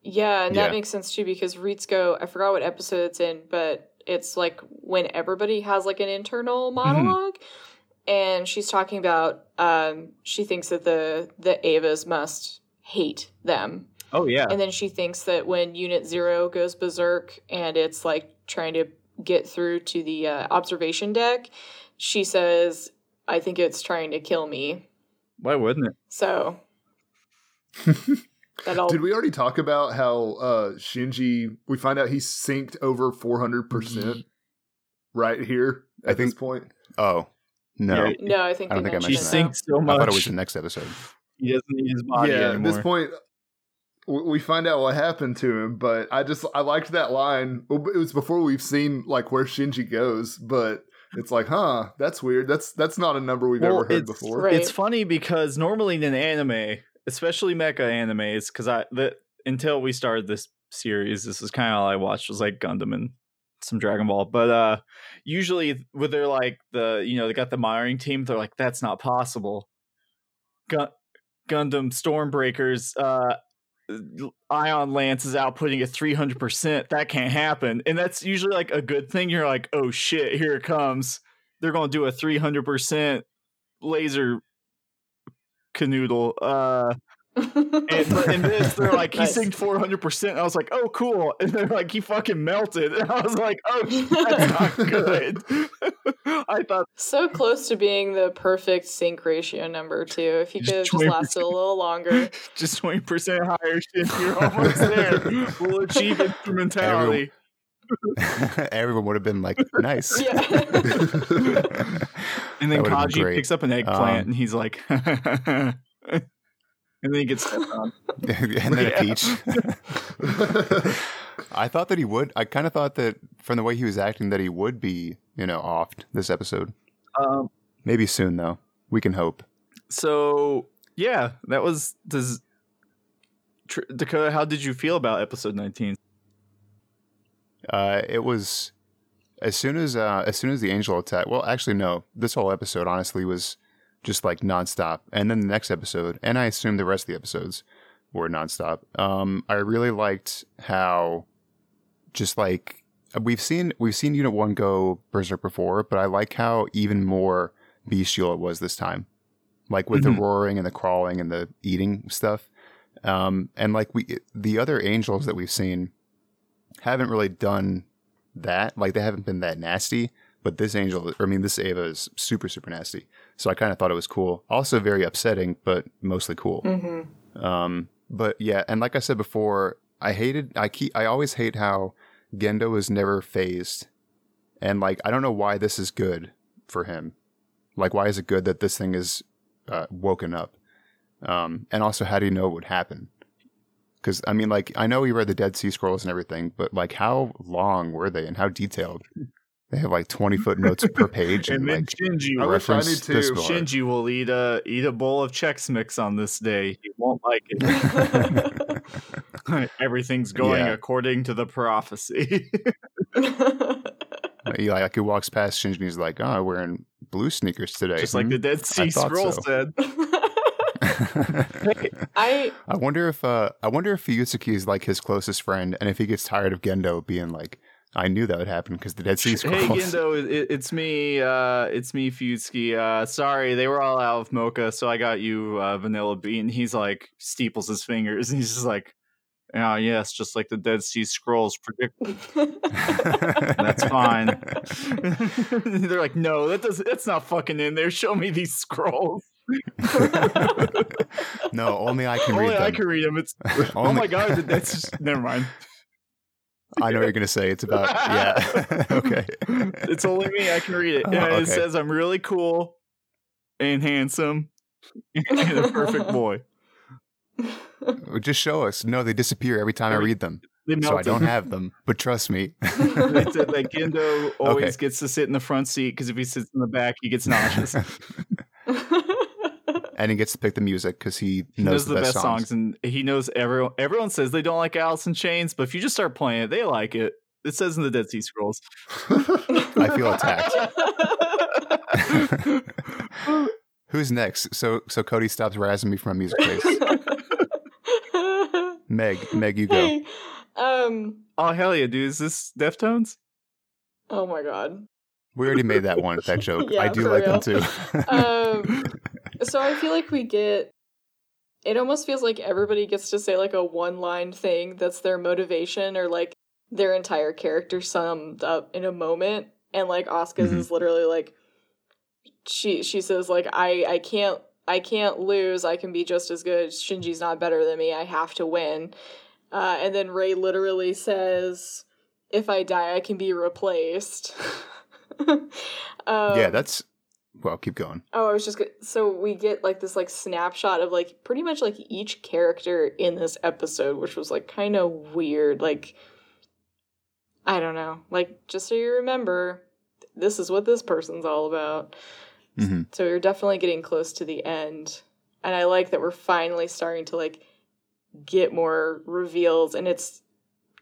Yeah, and that yeah. makes sense too, because Ritsuko, I forgot what episode it's in, but it's like when everybody has like an internal monologue. Mm-hmm. And she's talking about um, she thinks that the the Avas must hate them. Oh, yeah. And then she thinks that when Unit Zero goes berserk and it's like trying to get through to the uh, observation deck, she says, I think it's trying to kill me. Why wouldn't it? So. That'll... Did we already talk about how uh, Shinji, we find out he synced over four hundred percent right here at I think, this point? Oh. No, yeah. no, I think I don't think I mentioned that. She so much. I thought it was the next episode. He doesn't need his body yeah, anymore. At this point, we find out what happened to him. But I just I liked that line. It was before we've seen like where Shinji goes, but it's like, huh, that's weird. That's that's not a number we've well, ever heard it's, before. Right. It's funny because normally in anime, especially mecha animes, because I the, until we started this series, this is kind of all I watched was like Gundam and. Some Dragon Ball, but uh usually when they're like the you know they got the monitoring team, they're like that's not possible. Gun- Gundam Stormbreakers, uh Ion Lance is outputting at three hundred percent. That can't happen, and that's usually like a good thing. You're like, oh shit, here it comes. They're gonna do a three hundred percent laser canoodle. Uh, and but in this they're like he nice. Synced four hundred percent, and I was like, oh cool, and they're like he fucking melted, and I was like, oh that's not good. I thought so close to being the perfect sync ratio number too. If you could just last it a little longer, just twenty percent higher shit, you're almost there. We'll achieve instrumentality. Everyone, everyone would have been like nice. Yeah. And then Kaji picks up an eggplant um, and he's like and then he gets stepped on. And then yeah. a peach. I thought that he would. I kind of thought that from the way he was acting that he would be, you know, offed this episode. Um, Maybe soon, though. We can hope. So, yeah, that was... Does, tr- Dakota, how did you feel about episode nineteen? Uh, it was... As soon as, uh, as soon as the angel attacked... Well, actually, no. This whole episode, honestly, was... just like nonstop. And then the next episode, and I assume the rest of the episodes were nonstop. Um, I really liked how just like we've seen, we've seen Unit One go berserk before, but I like how even more bestial it was this time, like with mm-hmm. the roaring and the crawling and the eating stuff. Um, and like we, the other angels that we've seen haven't really done that. Like they haven't been that nasty, but this angel, I mean, this Ava is super, super nasty. So I kind of thought it was cool. Also very upsetting, but mostly cool. Mm-hmm. Um, but yeah, and like I said before, I hated, I keep, I always hate how Gendo is never phased. And like, I don't know why this is good for him. Like, why is it good that this thing is uh, woken up? Um, and also, how do you know it would happen? Because I mean, like, I know he read the Dead Sea Scrolls and everything, but like, how long were they and how detailed? They have like twenty footnotes per page, and, and then like, Shinji will reference to. This Shinji will eat a eat a bowl of Chex Mix on this day. He won't like it. Everything's going yeah. according to the prophecy. He, like he walks past Shinji, and he's like, "Oh, I'm wearing blue sneakers today." Just hmm? like the Dead Sea Scrolls so. said. I I wonder if uh, I wonder if Yusuke is like his closest friend, and if he gets tired of Gendo being like. I knew that would happen because the Dead Sea Scrolls. Hey, Gendo, it, it's me. Uh, it's me, Futsky. Uh, sorry, they were all out of mocha, so I got you uh, vanilla bean. He's like, steeples his fingers, and he's just like, oh, yes, just like the Dead Sea Scrolls predicted. That's fine. They're like, no, that doesn't. That's not fucking in there. Show me these scrolls. No, only I can only read them. Only I can read them. It's, oh, my God, that's just, never mind. I know what you're going to say. It's about, yeah. Okay. It's only me. I can read it. And oh, okay. It says, I'm really cool and handsome and a perfect boy. Just show us. No, they disappear every time I, mean, I read them. They melt so I don't them. have them. But trust me. They said that Gendo always okay. gets to sit in the front seat because if he sits in the back, he gets nauseous. And he gets to pick the music because he, he knows the, the best, best songs. songs. And he knows everyone. Everyone says they don't like Alice in Chains, but if you just start playing it, they like it. It says in the Dead Sea Scrolls. I feel attacked. Who's next? So so Cody stops razzing me from my music place. Meg, Meg, you go. Hey, um, oh, hell yeah, dude. Is this Deftones? Oh, my God. We already made that one, that joke. Yeah, I do like real. them, too. um... So I feel like we get, it almost feels like everybody gets to say like a one-line thing that's their motivation or like their entire character summed up in a moment. And like Asuka's mm-hmm. is literally like, she she says like, I, I can't I can't lose. I can be just as good. Shinji's not better than me. I have to win. Uh, and then Rei literally says, if I die, I can be replaced. um, yeah, that's. Well, keep going. Oh, I was just... Go- so we get, like, this, like, snapshot of, like, pretty much, like, each character in this episode, which was, like, kind of weird. Like, I don't know. Like, just so you remember, this is what this person's all about. Mm-hmm. So we're definitely getting close to the end. And I like that we're finally starting to, like, get more reveals. And it's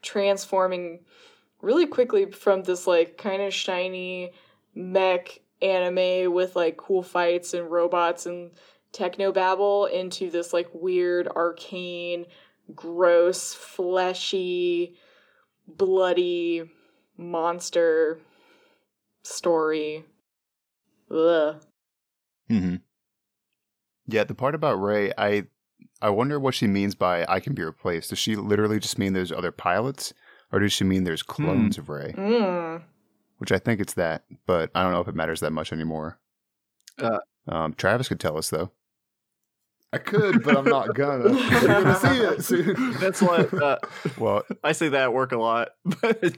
transforming really quickly from this, like, kind of shiny mech anime with like cool fights and robots and techno babble into this like weird, arcane, gross, fleshy, bloody monster story. Ugh. Mm-hmm. Yeah, the part about Rei, I I wonder what she means by I can be replaced. Does she literally just mean there's other pilots, or does she mean there's clones mm. of Rei? Mm. Which I think it's that, but I don't know if it matters that much anymore. Uh, um, Travis could tell us, though. I could, but I'm not gonna. You're gonna see it soon. That's what. Uh, well, I say that at work a lot. But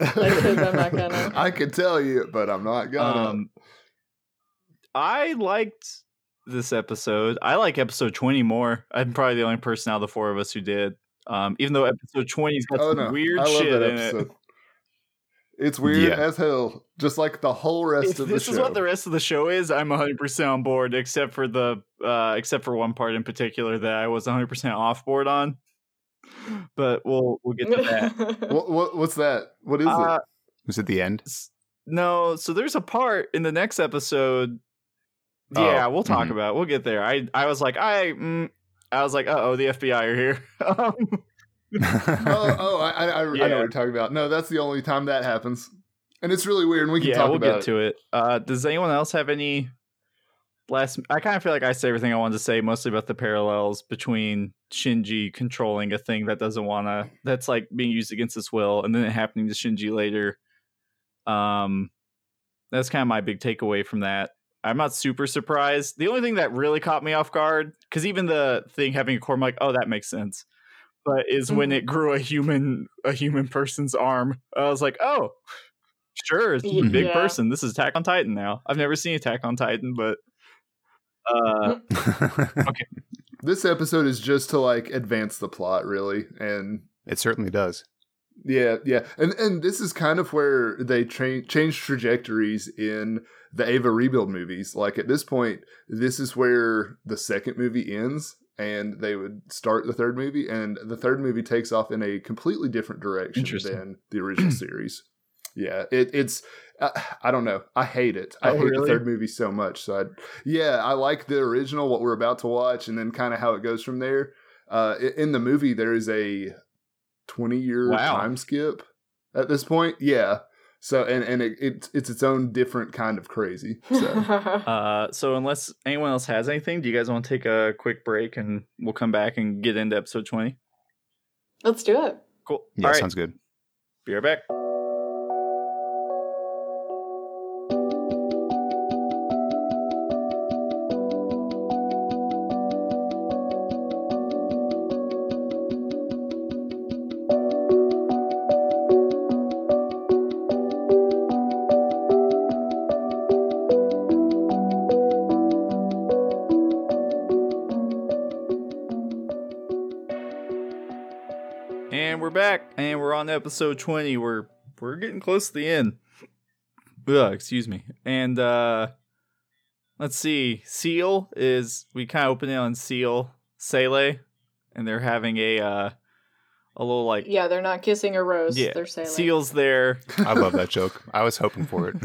I could, I'm not gonna. I could tell you, but I'm not gonna. Um, I liked this episode. I like episode twenty more. I'm probably the only person out of the four of us who did. Um, even though episode twenty's got oh, some no. weird I shit love that in episode. it. It's weird yeah. as hell, just like the whole rest if of the show. This is what the rest of the show is. I'm one hundred percent on board, except for the uh, except for one part in particular that I was one hundred percent off board on. But we'll we'll get to that. what, what what's that? What is uh, it? Was it the end? No. So there's a part in the next episode. Yeah, oh, we'll talk mm-hmm. about it. We'll get there. I I was like I mm, I was like uh oh the F B I are here. um, oh, oh I, I, yeah. I know what you're talking about. No, that's the only time that happens, and it's really weird. And we can yeah, talk we'll about it. Yeah, we'll get to it. Uh, does anyone else have any last? I kind of feel like I said everything I wanted to say, mostly about the parallels between Shinji controlling a thing that doesn't want to, that's like being used against his will, and then it happening to Shinji later. Um, that's kind of my big takeaway from that. I'm not super surprised. The only thing that really caught me off guard, because even the thing having a core, I'm like, oh, that makes sense. But is when it grew a human, a human person's arm. I was like, oh, sure, it's a big yeah. person. This is Attack on Titan now. I've never seen Attack on Titan, but uh, okay. This episode is just to like advance the plot, really, and it certainly does. Yeah, yeah. And and this is kind of where they tra- change trajectories in the Eva Rebuild movies. Like, at this point, this is where the second movie ends, and they would start the third movie, and the third movie takes off in a completely different direction than the original series. Yeah, it, it's... I, I don't know. I hate it. I oh, hate really? the third movie so much. So, I'd, yeah, I like the original, what we're about to watch, and then kind of how it goes from there. Uh, in the movie, there is a twenty-year wow. time skip at this point. Yeah. So, and, and it, it, it's its own different kind of crazy. So. uh, so, unless anyone else has anything, do you guys want to take a quick break and we'll come back and get into episode twenty? Let's do it. Cool. Yeah, all right. Sounds good. Be right back. Episode twenty, we're we're getting close to the end. Ugh, excuse me. And uh let's see. Seal is we kind of open it on Seal, Seele, and they're having a uh a little like yeah, they're not kissing a rose. Yeah, they're Seele. Seal's there. I love that joke. I was hoping for it.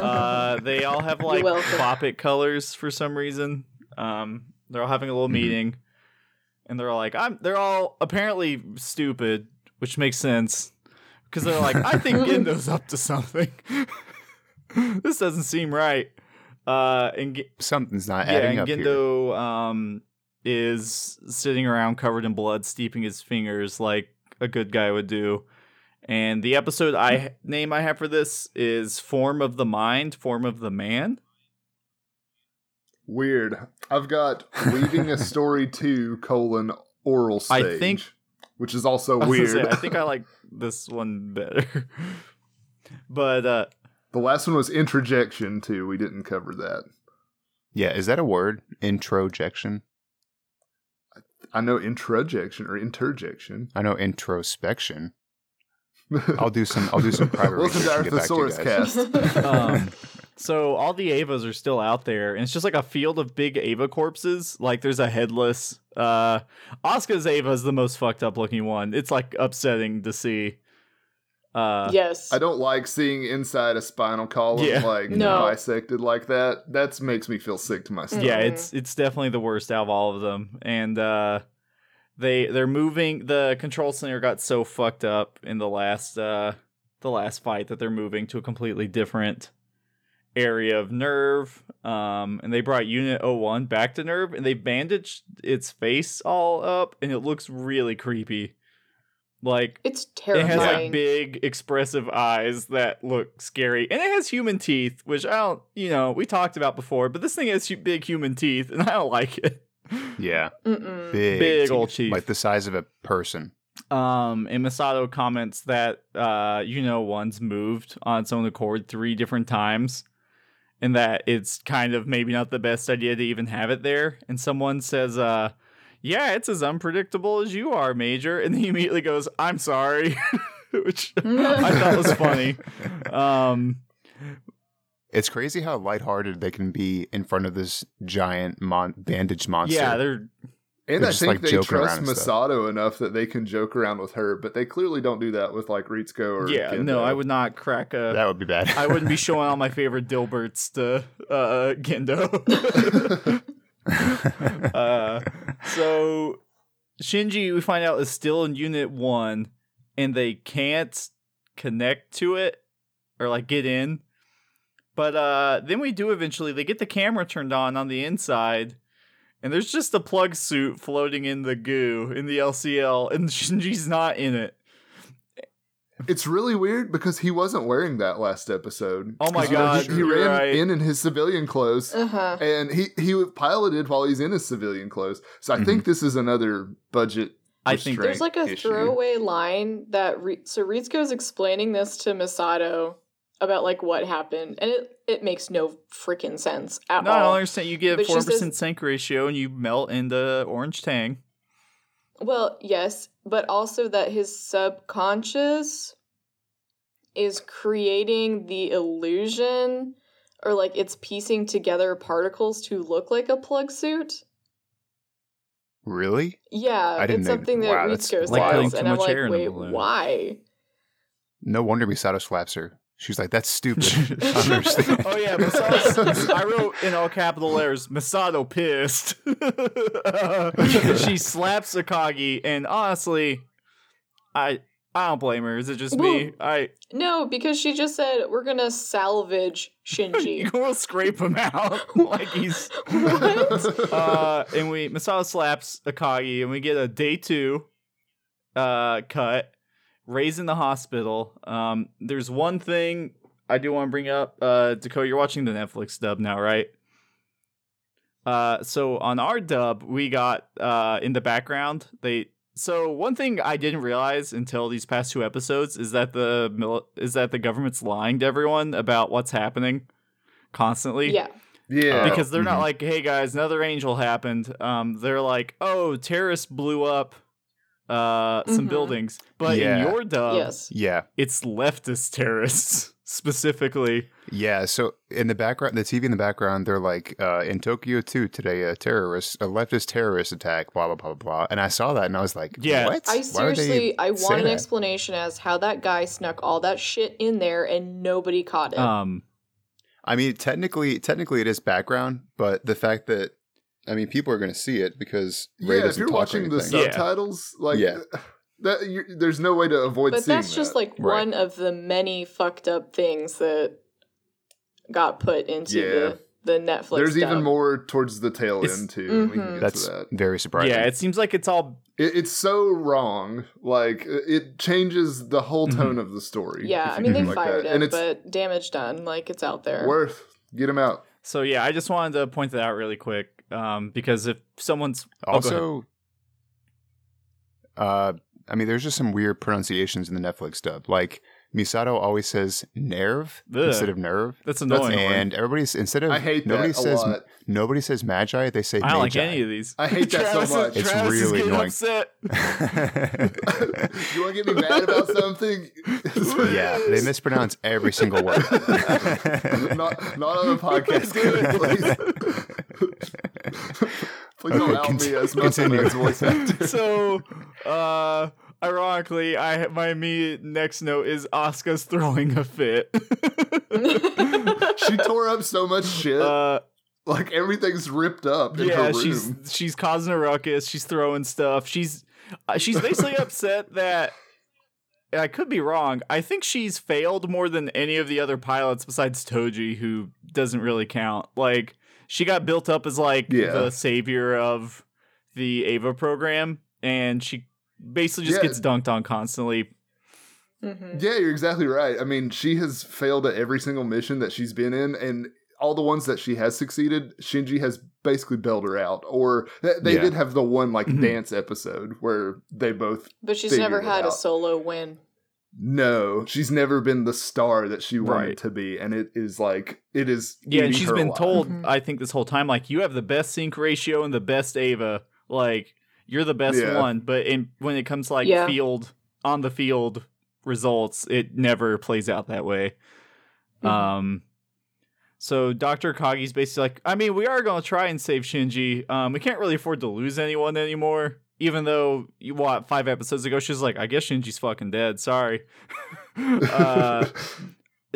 uh They all have like Poppet colors for some reason. Um They're all having a little mm-hmm. meeting, and they're all like, I'm. They're all apparently stupid. Which makes sense, because they're like, I think Gendo's up to something. This doesn't seem right. Uh, and Ge- Something's not yeah, adding and up Gendo, here. Um, is sitting around covered in blood, steeping his fingers like a good guy would do. And the episode I name I have for this is Form of the Mind, Form of the Man. Weird. I've got Weaving a Story two, colon, Oral Stage. I think... Which is also weird. I, say, I think I like this one better. But uh, the last one was introjection too. We didn't cover that. Yeah, is that a word? Introjection. I know introjection or interjection. I know introspection. I'll do some. I'll do some private research. Listen to our thesaurus cast. um, so all the Avas are still out there, and it's just like a field of big Ava corpses. Like there's a headless. Uh, Asuka's Ava is the most fucked up looking one. It's like upsetting to see. Uh, yes, I don't like seeing inside a spinal column yeah. like no. bisected like that. That makes me feel sick to my stomach. Yeah, it's it's definitely the worst out of all of them, and uh, they they're moving. The control center got so fucked up in the last uh the last fight that they're moving to a completely different area of Nerv, um and they brought Unit oh one back to Nerv, and they bandaged its face all up, and it looks really creepy. Like, it's terrifying. It has like big expressive eyes that look scary, and it has human teeth, which I don't, you know, we talked about before, but this thing has big human teeth, and I don't like it. Yeah, Mm-mm. big, big old teeth, like the size of a person. Um, and Misato comments that uh, you know, one's moved on its own accord three different times. And that it's kind of maybe not the best idea to even have it there. And someone says, uh, yeah, it's as unpredictable as you are, Major. And he immediately goes, I'm sorry, which I thought was funny. Um, it's crazy how lighthearted they can be in front of this giant mon- bandaged monster. Yeah, they're... And they're I think like they trust Misato enough that they can joke around with her, but they clearly don't do that with like Ritsuko or yeah. Gendo. No, I would not crack a. That would be bad. I wouldn't be showing all my favorite Dilberts to uh, Gendo. uh, so Shinji, we find out, is still in Unit One, and they can't connect to it or like get in. But uh, then we do eventually. They get the camera turned on on the inside. And there's just a plug suit floating in the goo, in the L C L, and Shinji's not in it. It's really weird because he wasn't wearing that last episode. Oh my god, you know, he, he ran right. in in his civilian clothes, uh-huh. and he, he piloted while he's in his civilian clothes. So I mm-hmm. think this is another budget I think there's like a issue. Throwaway line that... Re- so Ritsuko's explaining this to Misato about like what happened, and it, it makes no freaking sense at no, all. No, I don't understand. You get a four percent sank ratio and you melt into orange tang. Well, yes, but also that his subconscious is creating the illusion, or like it's piecing together particles to look like a plug suit. Really? Yeah, I didn't it's something know. That wow, Ritsuko like says, and I'm like, wait, why? No wonder Misato slaps her. She's like, that's stupid. I don't understand. Oh, yeah. Misato, I wrote in all capital letters, Misato pissed. uh, she slaps Akagi, and honestly, I I don't blame her. Is it just well, me? I No, because she just said, we're going to salvage Shinji. We'll scrape him out like he's... What? Uh, and we Misato slaps Akagi, and we get a day two uh, cut. Ray's in the hospital. Um, there's one thing I do want to bring up. Uh, Dakota, you're watching the Netflix dub now, right? Uh, so on our dub, we got uh, in the background. They so one thing I didn't realize until these past two episodes is that the mil- is that the government's lying to everyone about what's happening constantly. Yeah. Yeah, because they're not mm-hmm. like, hey guys, another angel happened. Um, they're like, oh, terrorists blew up. Uh, some mm-hmm. buildings, but yeah. in your dub, yes. yeah, it's leftist terrorists specifically. Yeah, so in the background, the T V in the background, they're like, uh, in Tokyo two today, a terrorist, a leftist terrorist attack, blah blah blah blah. And I saw that, and I was like, yeah, what? I seriously, I want an that? explanation as how that guy snuck all that shit in there and nobody caught it. Um, I mean, technically, technically, it is background, but the fact that. I mean, people are going to see it because Ray yeah, doesn't talk anything. Yeah, if you're watching the subtitles, yeah. like, yeah. that, you, there's no way to avoid but seeing that. But that's just, like, right. one of the many fucked up things that got put into yeah. the, the Netflix There's dub. Even more towards the tail it's, end, too. Mm-hmm. We can get that's to that. Very surprising. Yeah, it seems like it's all... It, it's so wrong. Like, it changes the whole tone mm-hmm. of the story. Yeah, I mean, they like fired that. It, and but damage done. Like, it's out there. Worth. Get him out. So, yeah, I just wanted to point that out really quick. Um, because if someone's oh, also, uh, I mean, there's just some weird pronunciations in the Netflix dub. Like Misato always says "nerve" Ugh. instead of "nerve." That's annoying. And everybody's instead of I hate nobody that says a lot. nobody says "magi." They say. I don't magi. like any of these. I hate that Travis so much. Is, it's Travis really is annoying. Upset. You want to get me mad about something? Yeah, they mispronounce every single word. not, not on the podcast. Please. Please okay, allow continue, me as much as voice actor. So, uh, ironically, I my immediate next note is Asuka's throwing a fit. She tore up so much shit. Uh, like everything's ripped up. In yeah, her room. she's she's causing a ruckus. She's throwing stuff. She's uh, she's basically upset that. I could be wrong. I think she's failed more than any of the other pilots besides Toji, who doesn't really count. Like. She got built up as, like, yeah. the savior of the Ava program, and she basically just yeah. gets dunked on constantly. Mm-hmm. Yeah, you're exactly right. I mean, she has failed at every single mission that she's been in, and all the ones that she has succeeded, Shinji has basically bailed her out. Or th- they yeah. did have the one, like, mm-hmm. dance episode where they both But she's never had out. a solo win. No, she's never been the star that she wanted right. to be, and it is like it is. Yeah, and she's been life. told, mm-hmm. I think, this whole time, like, you have the best sync ratio and the best Ava, like you're the best yeah. one. But in when it comes to, like yeah. field on the field results, it never plays out that way. Mm-hmm. Um, so Doctor Kagi's basically like, I mean, we are going to try and save Shinji. Um, we can't really afford to lose anyone anymore. Even though, you what, five episodes ago, she's like, I guess Shinji's fucking dead. Sorry. uh,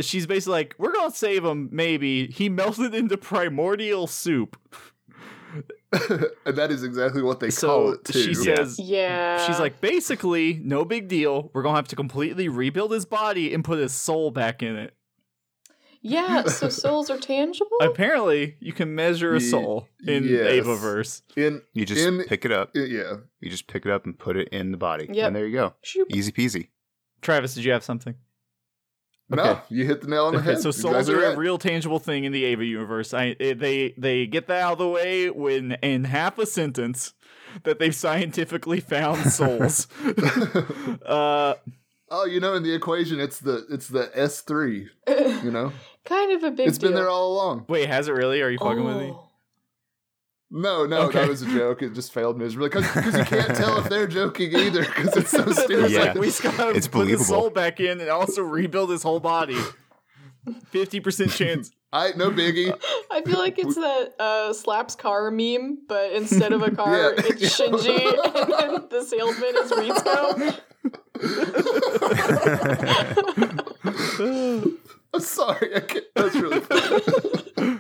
she's basically like, we're going to save him, maybe. He melted into primordial soup. And that is exactly what they so call it, too. She says, yeah. She's like, basically, no big deal. We're going to have to completely rebuild his body and put his soul back in it. Yeah, so souls are tangible? Apparently, you can measure a soul in yes. Avaverse. In, you just in, pick it up. In, yeah. You just pick it up and put it in the body. Yep. And there you go. Shoop. Easy peasy. Travis, did you have something? No, okay. You hit the nail on the okay, head. So souls exactly are right. a real tangible thing in the Ava universe. I, they, they get that out of the way when in half a sentence that they've scientifically found souls. uh... Oh, you know, in the equation, it's the it's the S three, you know? Kind of a big deal. It's been deal. there all along. Wait, has it really? Are you fucking oh. with me? No, no, okay. That was a joke. It just failed miserably because you can't tell if they're joking either because it's so stupid. Yeah. Like, we just gotta it's put believable. His soul back in and also rebuild his whole body. Fifty percent chance. I no biggie. I feel like it's that uh, slaps car meme, but instead of a car, yeah. it's Shinji, and then the salesman is Ritsuko. I'm sorry. I can't. That's really funny.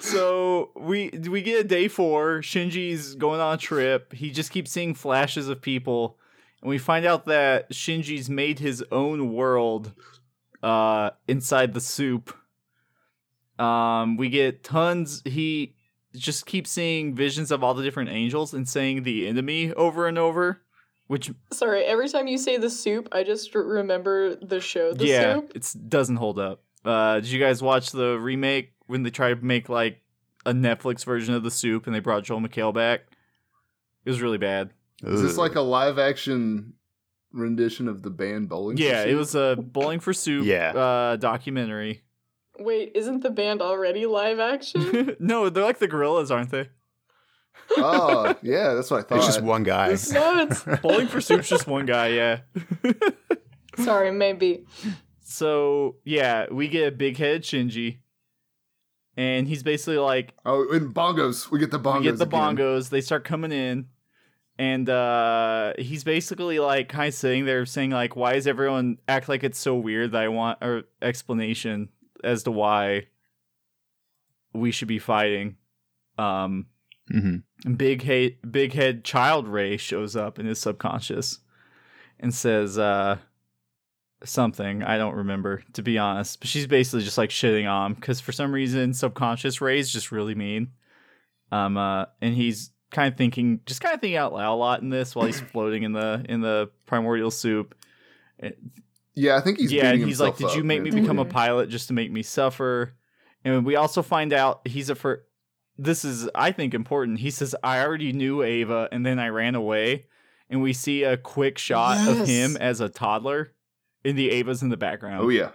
So we we get a day four. Shinji's going on a trip. He just keeps seeing flashes of people, and we find out that Shinji's made his own world uh, inside the soup. Um, we get tons. He just keeps seeing visions of all the different angels and saying the enemy over and over. Which sorry, every time you say the soup, I just remember the show. The yeah, soup. It doesn't hold up. Uh, did you guys watch the remake? When they tried to make, like, a Netflix version of The Soup and they brought Joel McHale back. It was really bad. Is this like a live-action rendition of the band Bowling yeah, for Soup? Yeah, it was a Bowling for Soup yeah. uh, documentary. Wait, isn't the band already live-action? No, they're like the Gorillas, aren't they? Oh, yeah, that's what I thought. It's just one guy. It's, no, it's... Bowling for Soup's just one guy, yeah. Sorry, maybe. So, yeah, we get a big-head Shinji. And he's basically like... Oh, and bongos. We get the bongos We get the again. bongos. They start coming in. And uh, he's basically like kind of sitting there saying like, why does everyone act like it's so weird that I want an explanation as to why we should be fighting? Um, mm-hmm. And big, ha- big head child Rei shows up in his subconscious and says uh, something. I don't remember, to be honest. But she's basically just like shitting on him because for some reason subconscious Rei's just really mean. Um uh and he's kind of thinking just kind of thinking out loud a lot in this while he's floating in the in the primordial soup. Yeah, I think he's Yeah, he's like, Did up, you make man. me become a pilot just to make me suffer? And we also find out he's a for this is I think important. He says, I already knew Ava and then I ran away, and we see a quick shot yes. of him as a toddler. In the Ava's in the background. Oh, yeah.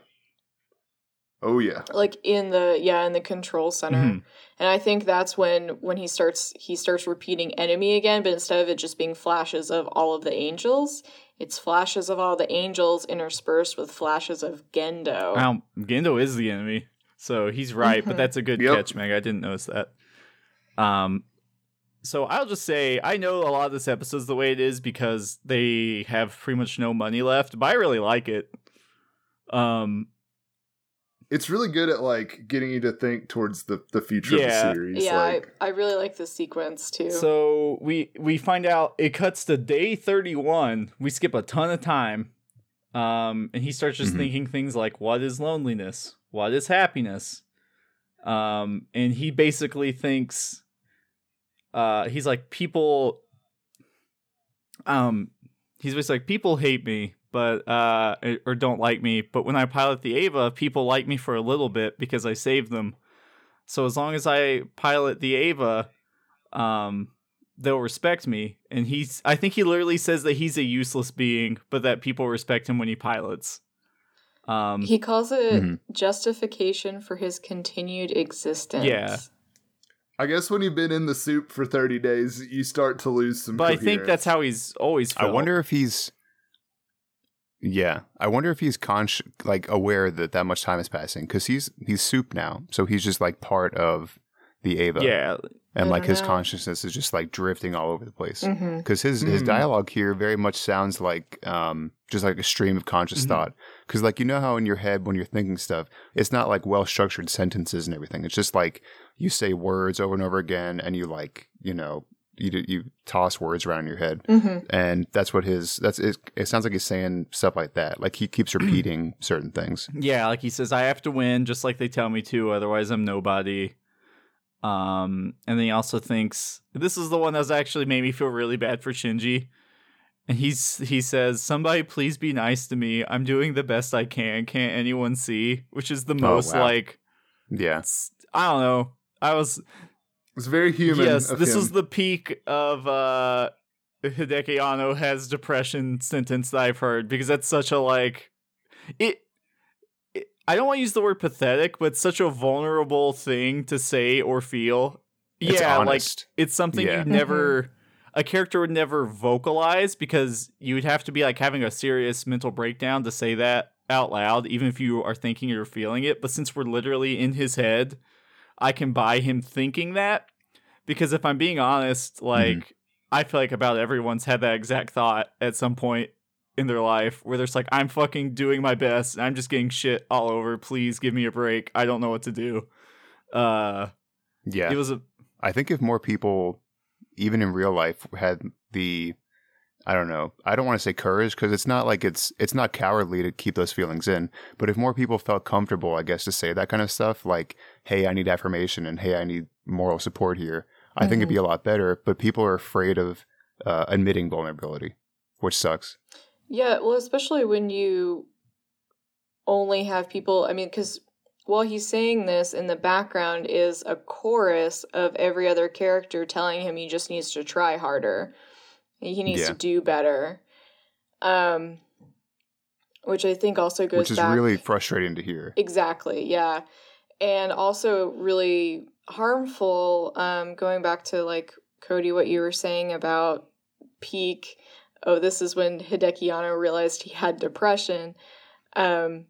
Oh, yeah. Like in the, yeah, in the control center. Mm-hmm. And I think that's when, when he starts, he starts repeating enemy again, but instead of it just being flashes of all of the angels, it's flashes of all the angels interspersed with flashes of Gendo. Wow, Gendo is the enemy. So he's right, but that's a good yep. catch, Meg. I didn't notice that. Um, So I'll just say, I know a lot of this episode's the way it is because they have pretty much no money left, but I really like it. Um, It's really good at, like, getting you to think towards the, the future yeah, of the series. Yeah, like. I, I really like this sequence, too. So we, we find out it cuts to day thirty-one. We skip a ton of time. Um, and he starts just mm-hmm. thinking things like, what is loneliness? What is happiness? Um, and he basically thinks... Uh, he's like, people, um, he's basically like, people hate me, but, uh, or don't like me. But when I pilot the Ava, people like me for a little bit because I saved them. So as long as I pilot the Ava, um, they'll respect me. And he's, I think he literally says that he's a useless being, but that people respect him when he pilots. Um, he calls it mm-hmm. justification for his continued existence. Yeah. I guess when you've been in the soup for thirty days, you start to lose some. But coherence. I think that's how he's always felt. I wonder if he's, yeah, I wonder if he's conscious, like aware that that much time is passing because he's he's soup now, so he's just like part of the Ava. Yeah, and like his know. consciousness is just like drifting all over the place because mm-hmm. his mm-hmm. his dialogue here very much sounds like um just like a stream of conscious mm-hmm. thought because like you know how in your head when you're thinking stuff, it's not like well structured sentences and everything. It's just like. You say words over and over again, and you like, you know, you you toss words around in your head, mm-hmm. and that's what his that's it. It sounds like he's saying stuff like that. Like he keeps repeating certain things. Yeah, like he says, "I have to win, just like they tell me to. Otherwise, I'm nobody." Um, and then he also thinks this is the one that's actually made me feel really bad for Shinji. And he's he says, "Somebody, please be nice to me. I'm doing the best I can. Can't anyone see?" Which is the most oh, wow. like, yeah, I don't know. I was. It's very human. Yes, this is the peak of uh, Hideki Anno has depression sentence that I've heard because that's such a like. It, it. I don't want to use the word pathetic, but it's such a vulnerable thing to say or feel It's yeah, honest. Like it's something yeah. you'd never mm-hmm. a character would never vocalize, because you would have to be like having a serious mental breakdown to say that out loud, even if you are thinking you're feeling it. But since we're literally in his head, I can buy him thinking that, because if I'm being honest, like mm-hmm. I feel like about everyone's had that exact thought at some point in their life where they're just like, I'm fucking doing my best and I'm just getting shit all over. Please give me a break. I don't know what to do. Uh, yeah, it was a. I think if more people, even in real life, had the, I don't know, I don't want to say courage, because it's not like it's, it's not cowardly to keep those feelings in. But if more people felt comfortable, I guess, to say that kind of stuff, like, hey, I need affirmation and hey, I need moral support here, I mm-hmm. think it'd be a lot better. But people are afraid of uh, admitting vulnerability, which sucks. Yeah, well, especially when you only have people, I mean, because while he's saying this, in the background is a chorus of every other character telling him he just needs to try harder. He needs yeah. to do better. Um, which I think also goes back. Which is back. really frustrating to hear. Exactly, yeah. And also really harmful, um, going back to, like, Cody, what you were saying about peak. Oh, this is when Hideki Anno realized he had depression. Um,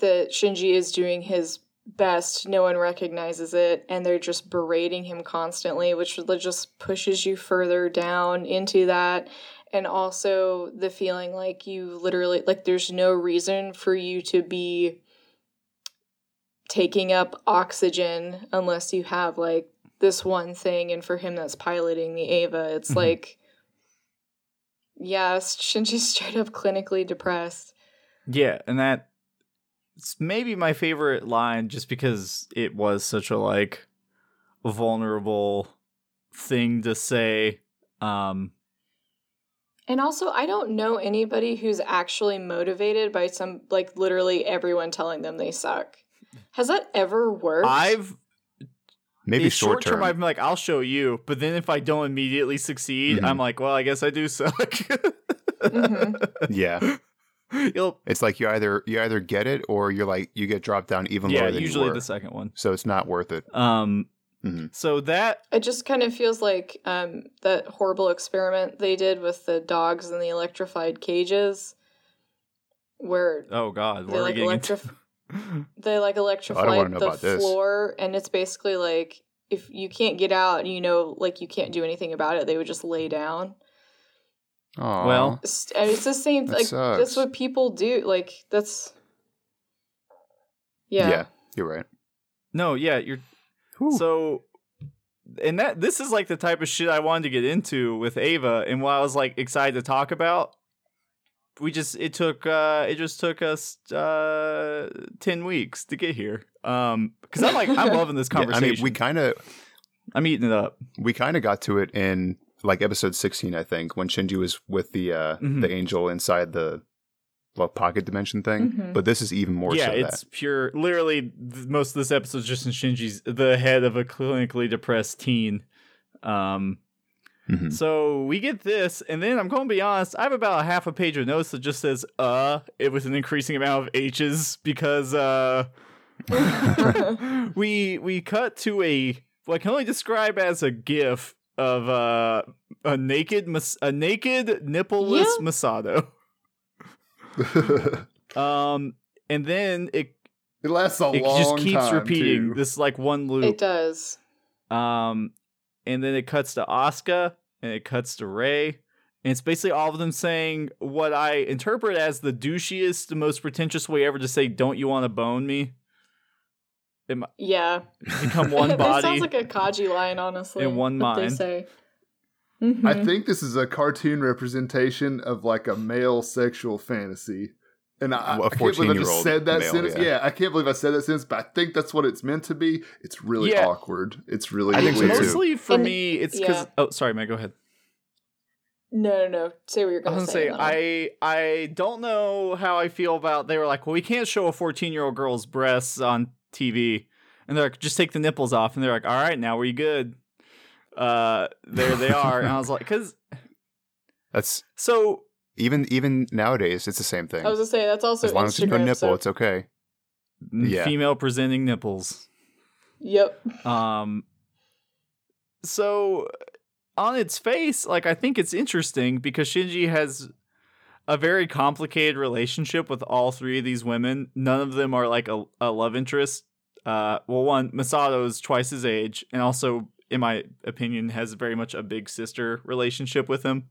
that Shinji is doing his best, no one recognizes it, and they're just berating him constantly, which just pushes you further down into that. And also the feeling like you literally, like there's no reason for you to be taking up oxygen unless you have like this one thing. And for him, that's piloting the Ava. It's mm-hmm. like, yeah, Shinji's straight up clinically depressed. Yeah, and that it's maybe my favorite line, just because it was such a like vulnerable thing to say. Um, and also, I don't know anybody who's actually motivated by some, like, literally everyone telling them they suck. Has that ever worked? I've maybe short term. I'm like, I'll show you, but then if I don't immediately succeed, mm-hmm. I'm like, well, I guess I do suck. mm-hmm. Yeah. You'll, it's like you either you either get it or you're like you get dropped down even yeah, lower than usually you were. The second one, so it's not worth it. Um, mm-hmm. So that it just kind of feels like um that horrible experiment they did with the dogs in the electrified cages, where oh god, they like, electrif- they like electrified oh, the floor, this. And it's basically like if you can't get out, you know, like you can't do anything about it, they would just lay down. Aww. Well, it's, it's the same. That like sucks. That's what people do. Like that's, yeah. Yeah, you're right. No, yeah, you're. Whew. So, and that this is like the type of shit I wanted to get into with Ava, and what I was like excited to talk about. We just it took uh, it just took us uh, ten weeks to get here. Um, because I'm like I'm loving this conversation. Yeah, I mean, we kind of. I'm eating it up. We kind of got to it in. Like episode sixteen, I think, when Shinji was with the uh, mm-hmm. the angel inside the well, pocket dimension thing. Mm-hmm. But this is even more yeah, so Yeah, it's that. pure. Literally, th- most of this episode is just in Shinji's, the head of a clinically depressed teen. Um, mm-hmm. So we get this, and then I'm going to be honest, I have about a half a page of notes that just says, uh, it was an increasing amount of H's, because uh, we, we cut to a, what I can only describe as a GIF, Of uh, a naked, mis- a naked nippleless yeah. Misato. um, and then it it lasts a it long just keeps time repeating too. This like one loop. It does. Um, and then it cuts to Asuka, and it cuts to Rei, and it's basically all of them saying what I interpret as the douchiest, the most pretentious way ever to say, "Don't you want to bone me?" It, yeah, become one body. That sounds like a Kaji line, honestly. In one mind. They say. Mm-hmm. I think this is a cartoon representation of like a male sexual fantasy, and I, well, I can't believe I just said that male, sentence. Yeah. yeah, I can't believe I said that sentence, but I think that's what it's meant to be. It's really yeah. awkward. It's really. I think weird. Mostly for and, me, it's because. Yeah. Oh, sorry, Meg. Go ahead. No, no, no. Say what you're going to say. Say I, I don't know how I feel about. They were like, well, we can't show a fourteen-year-old girl's breasts on T V, and they're like, just take the nipples off, and they're like, all right, now we're good. Uh, there they are, and I was like, because that's so even even nowadays it's the same thing. I was gonna say that's also as long Instagram, as there's no nipple, so. It's okay. Yeah. Female presenting nipples. Yep. Um, So on its face, like, I think it's interesting because Shinji has a very complicated relationship with all three of these women. None of them are like a, a love interest. Uh, well, one, Misato is twice his age, and also, in my opinion, has very much a big sister relationship with him.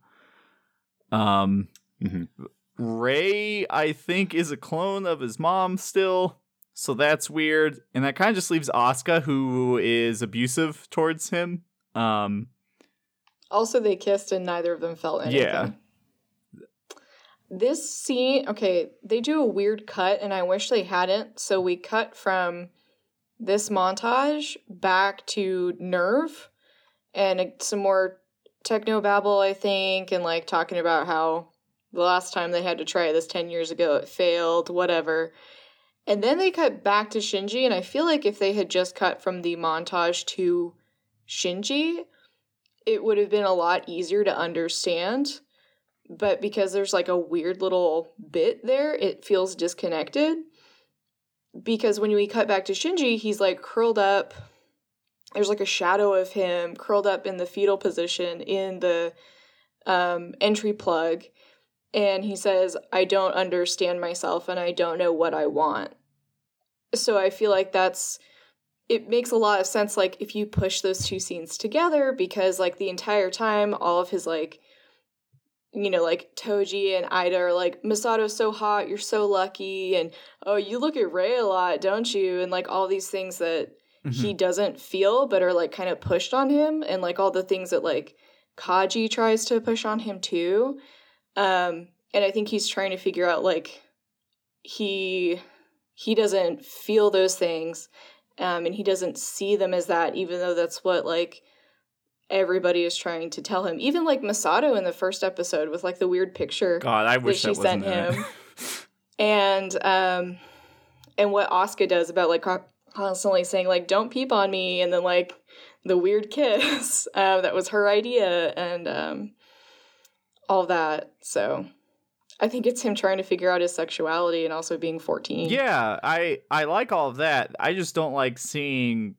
Um, mm-hmm. Rei, I think, is a clone of his mom still, so that's weird. And that kind of just leaves Asuka, who is abusive towards him. Um, also, they kissed and neither of them felt anything. Yeah. This scene, okay, they do a weird cut, and I wish they hadn't. So we cut from this montage back to Nerv and some more techno babble, I think, and like talking about how the last time they had to try this ten years ago, it failed, whatever. And then they cut back to Shinji, and I feel like if they had just cut from the montage to Shinji, it would have been a lot easier to understand. But because there's like a weird little bit there, it feels disconnected. Because when we cut back to Shinji, he's like curled up. There's like a shadow of him curled up in the fetal position in the um, entry plug. And he says, I don't understand myself and I don't know what I want. So I feel like that's, it makes a lot of sense, like, if you push those two scenes together, because like the entire time, all of his like, you know, like Toji and Ida are like, Misato's so hot, you're so lucky. And, oh, you look at Rei a lot, don't you? And like all these things that mm-hmm. he doesn't feel, but are like kind of pushed on him. And like all the things that like Kaji tries to push on him too. Um, and I think he's trying to figure out, like, he, he doesn't feel those things, um, and he doesn't see them as that, even though that's what, like, everybody is trying to tell him. Even, like, Misato in the first episode with, like, the weird picture God, I wish that she that sent wasn't him. and, um, and what Asuka does about, like, constantly saying, like, don't peep on me, and then, like, the weird kiss, uh, that was her idea, and, um... all that. So I think it's him trying to figure out his sexuality and also being fourteen. Yeah, I, I like all of that. I just don't like seeing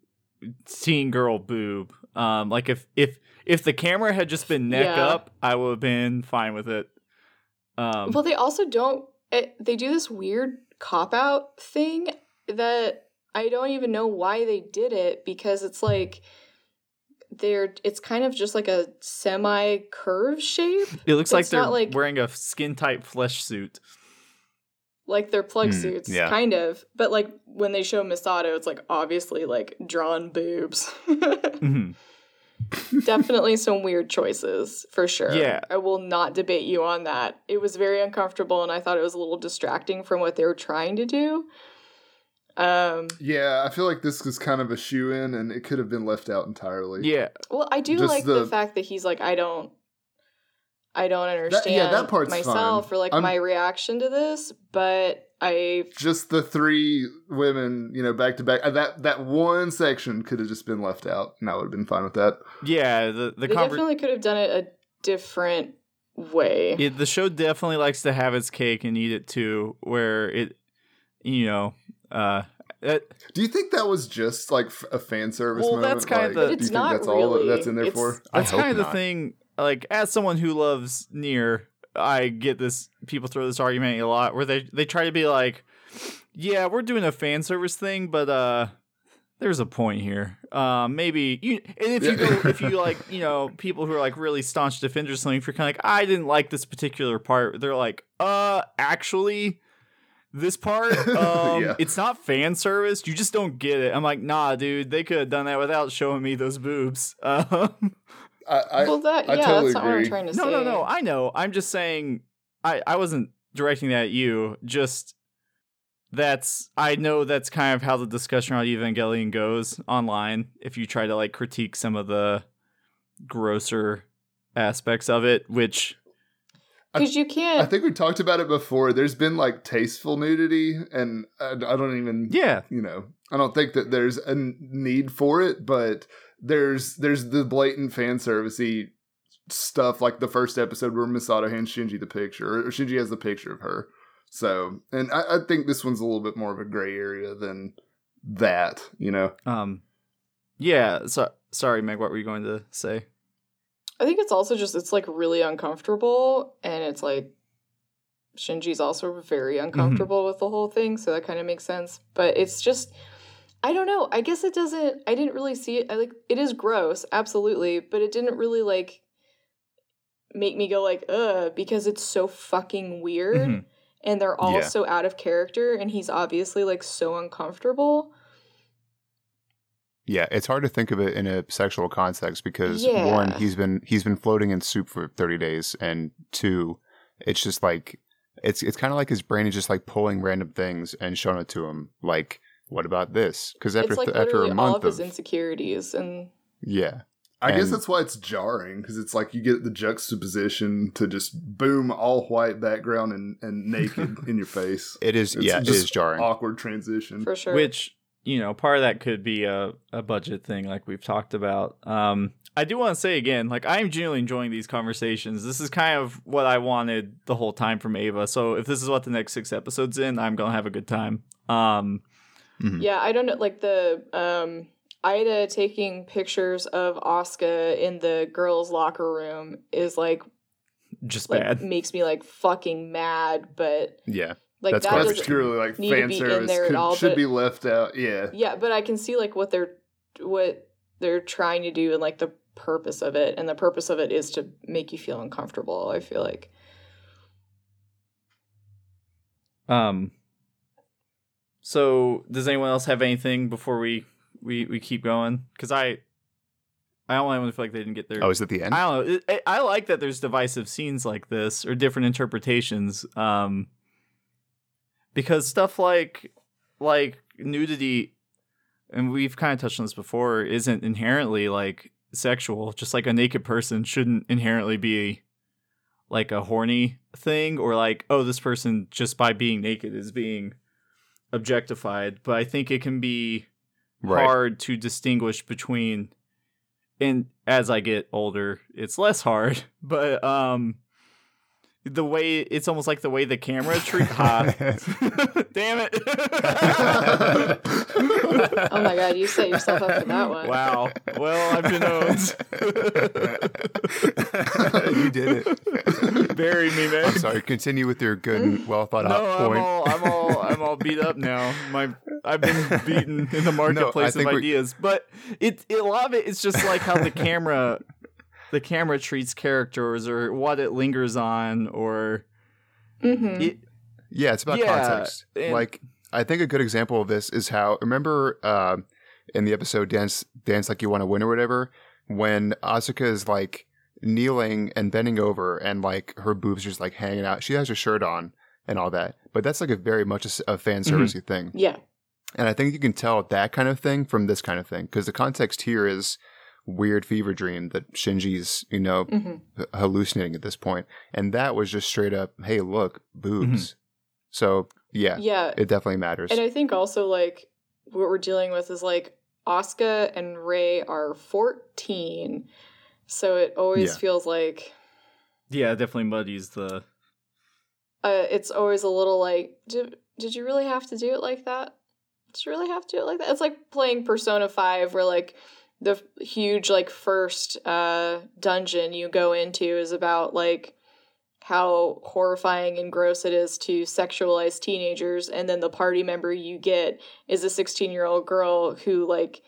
seeing girl boob. Um, like if if if the camera had just been neck yeah. up, I would have been fine with it. Um, well, they also don't. It, they do this weird cop out thing that I don't even know why they did it, because it's like, They're it's kind of just like a semi curve shape. It looks it's like they're like, wearing a skin tight flesh suit, like their plug mm, suits, yeah. kind of. But like when they show Misato, it's like obviously like drawn boobs. mm-hmm. Definitely some weird choices for sure. Yeah, I will not debate you on that. It was very uncomfortable, and I thought it was a little distracting from what they were trying to do. Um, yeah, I feel like this was kind of a shoe-in, and it could have been left out entirely. Yeah. Well, I do Just like the, the fact that he's like, I don't, I don't understand that, yeah, that part's myself fine. or like I'm, my reaction to this, but I... Just the three women, you know, back to back. That that one section could have just been left out, and I would have been fine with that. Yeah. The, the they conver- definitely could have done it a different way. It, the show definitely likes to have its cake and eat it too, where it, you know... Uh, it, do you think that was just like a fan service? Well, moment? that's kind like, of the. It's do you not think that's really. all that's in there it's, for. That's kind of the thing. Like, as someone who loves Nier, I get this. People throw this argument a lot, where they they try to be like, "Yeah, we're doing a fan service thing, but uh, there's a point here. Uh, maybe you." And if you go, if you like, you know, people who are like really staunch defenders of something, if you're kind of like, "I didn't like this particular part," they're like, "Uh, actually." This part, um, yeah. it's not fan service. You just don't get it. I'm like, nah, dude. They could have done that without showing me those boobs. Um, I, I, well, that yeah, I totally that's not agree. what I'm trying to no, say. No, no, no. I know. I'm just saying. I, I wasn't directing that at you. Just that's. I know that's kind of how the discussion around Evangelion goes online. If you try to like critique some of the grosser aspects of it, which. Because you can't. I think we talked about it before. There's been like tasteful nudity, and I, I don't even. Yeah. You know, I don't think that there's a need for it, but there's there's the blatant fan servicey stuff, like the first episode where Misato hands Shinji the picture, or Shinji has the picture of her. So, and I, I think this one's a little bit more of a gray area than that, you know. Um. Yeah. So sorry, Meg, what were you going to say? I think it's also just, it's like really uncomfortable, and it's like Shinji's also very uncomfortable mm-hmm. with the whole thing, so that kind of makes sense. But it's just, I don't know. I guess it doesn't, I didn't really see it. I like, it is gross, absolutely, but it didn't really like make me go like, ugh, because it's so fucking weird mm-hmm. and they're all yeah. so out of character, and he's obviously like so uncomfortable. Yeah, it's hard to think of it in a sexual context because yeah. one, he's been he's been floating in soup for thirty days, and two, it's just like it's it's kind of like his brain is just like pulling random things and showing it to him. Like, what about this? Because after like th- after a month all of, of his insecurities and yeah, I and, guess that's why it's jarring, because it's like you get the juxtaposition to just boom, all white background and and naked in your face. It is it's yeah, just it is jarring, awkward transition for sure. Which, you know, part of that could be a, a budget thing like we've talked about. Um, I do want to say again, like, I'm genuinely enjoying these conversations. This is kind of what I wanted the whole time from Ava. So if this is what the next six episodes in, I'm going to have a good time. Um, mm-hmm. Yeah, I don't know. Like the um, Ida taking pictures of Asuka in the girls' locker room is like just like, bad. Makes me like fucking mad. But yeah. Like that's that doesn't purely like need fan to be service in there could, at all, should but, be left out. Yeah, yeah, but I can see like what they're what they're trying to do and like the purpose of it, and the purpose of it is to make you feel uncomfortable. I feel like. Um. So does anyone else have anything before we we, we keep going? Because I, I only feel like they didn't get their. Oh, is it the end? I don't know. It, it, I like that there's divisive scenes like this or different interpretations. Um. Because stuff like like nudity, and we've kind of touched on this before, isn't inherently like sexual. Just like a naked person shouldn't inherently be like a horny thing, or like, oh, this person just by being naked is being objectified. But I think it can be right. hard to distinguish between, and as I get older, it's less hard. But um the way it's almost like the way the camera treats hot. Damn it. Oh my god, you set yourself up for that one. Wow. Well, I've been owned. You did it. Bury me, man. I'm sorry, continue with your good and well thought no, out point. I'm all, I'm all I'm all beat up now. My I've been beaten in the marketplace no, of ideas. We're... But it a lot of it is just like how the camera The camera treats characters, or what it lingers on, or mm-hmm. it, yeah, it's about yeah, context. And, like, I think a good example of this is how remember uh, in the episode "Dance, Dance Like You Want to Win" or whatever, when Asuka is like kneeling and bending over, and like her boobs just like hanging out. She has her shirt on and all that, but that's like a very much a, a fan servicey mm-hmm. thing. Yeah, and I think you can tell that kind of thing from this kind of thing, because the context here is. Weird fever dream that Shinji's, you know, mm-hmm. hallucinating at this point. And that was just straight up, hey, look, boobs. Mm-hmm. So, yeah, yeah, it definitely matters. And I think also, like, what we're dealing with is, like, Asuka and Rei are fourteen. So it always yeah. feels like... Yeah, it definitely muddies the... Uh, it's always a little like, did, did you really have to do it like that? Did you really have to do it like that? It's like playing Persona five where, like... The huge, like, first uh, dungeon you go into is about, like, how horrifying and gross it is to sexualize teenagers. And then the party member you get is a sixteen-year-old girl who, like,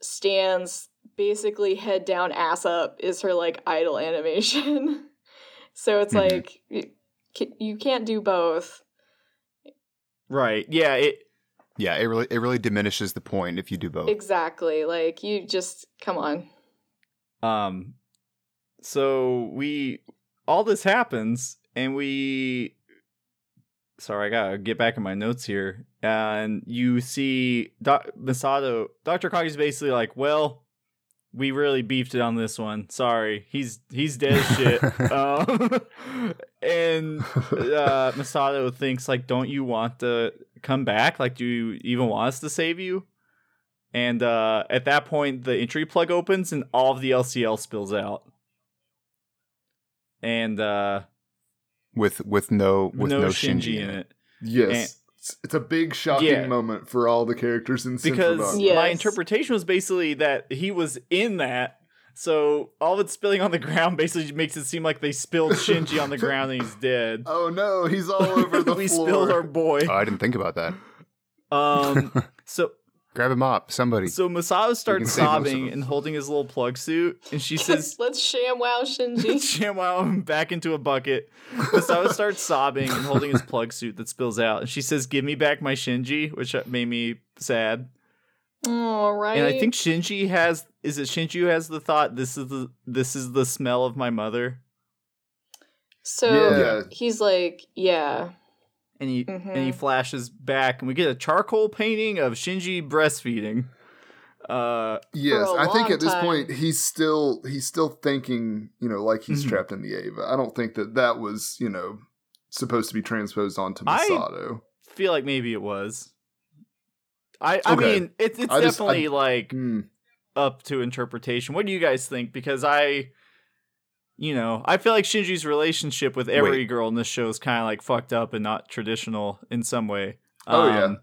stands basically head down, ass up is her, like, idol animation. So it's like, you can't do both. Right. Yeah, it... Yeah, it really it really diminishes the point if you do both. Exactly. Like, you just, come on. Um, so we, all this happens, and we, sorry, I gotta get back in my notes here, and you see Doc, Misato, Doctor Kagi's basically like, well, we really beefed it on this one. Sorry, he's he's dead as shit. um, and uh, Misato thinks, like, don't you want to... come back? Like, do you even want us to save you? And uh at that point the entry plug opens and all of the L C L spills out, and uh with with no with no, no Shinji, Shinji in it. Yes. It's, it's a big shocking yeah. moment for all the characters in Central Dogma. Because yes. my interpretation was basically that he was in that, so all that's spilling on the ground basically makes it seem like they spilled Shinji on the ground and he's dead. Oh no, he's all over the we floor. We spilled our boy. Oh, I didn't think about that. Um, so... Grab him up, somebody. So Misato starts sobbing and holding his little plug suit, and she says, "Let's ShamWow Shinji." ShamWow him back into a bucket. Misato starts sobbing and holding his plug suit that spills out, and she says, "Give me back my Shinji," which made me sad. All right. And I think Shinji has is it Shinji who has the thought, "This is the this is the smell of my mother." So yeah. he's like, yeah. And he mm-hmm. and he flashes back, and we get a charcoal painting of Shinji breastfeeding. Uh, yes, I think at this time. point he's still he's still thinking, you know, like he's mm-hmm. trapped in the Ava. I don't think that that was, you know, supposed to be transposed onto Misato. I feel like maybe it was. I I okay. mean, it, it's I definitely just, I, like mm. up to interpretation. What do you guys think? Because I. You know, I feel like Shinji's relationship with every Wait. girl in this show is kind of like fucked up and not traditional in some way. Oh um, yeah.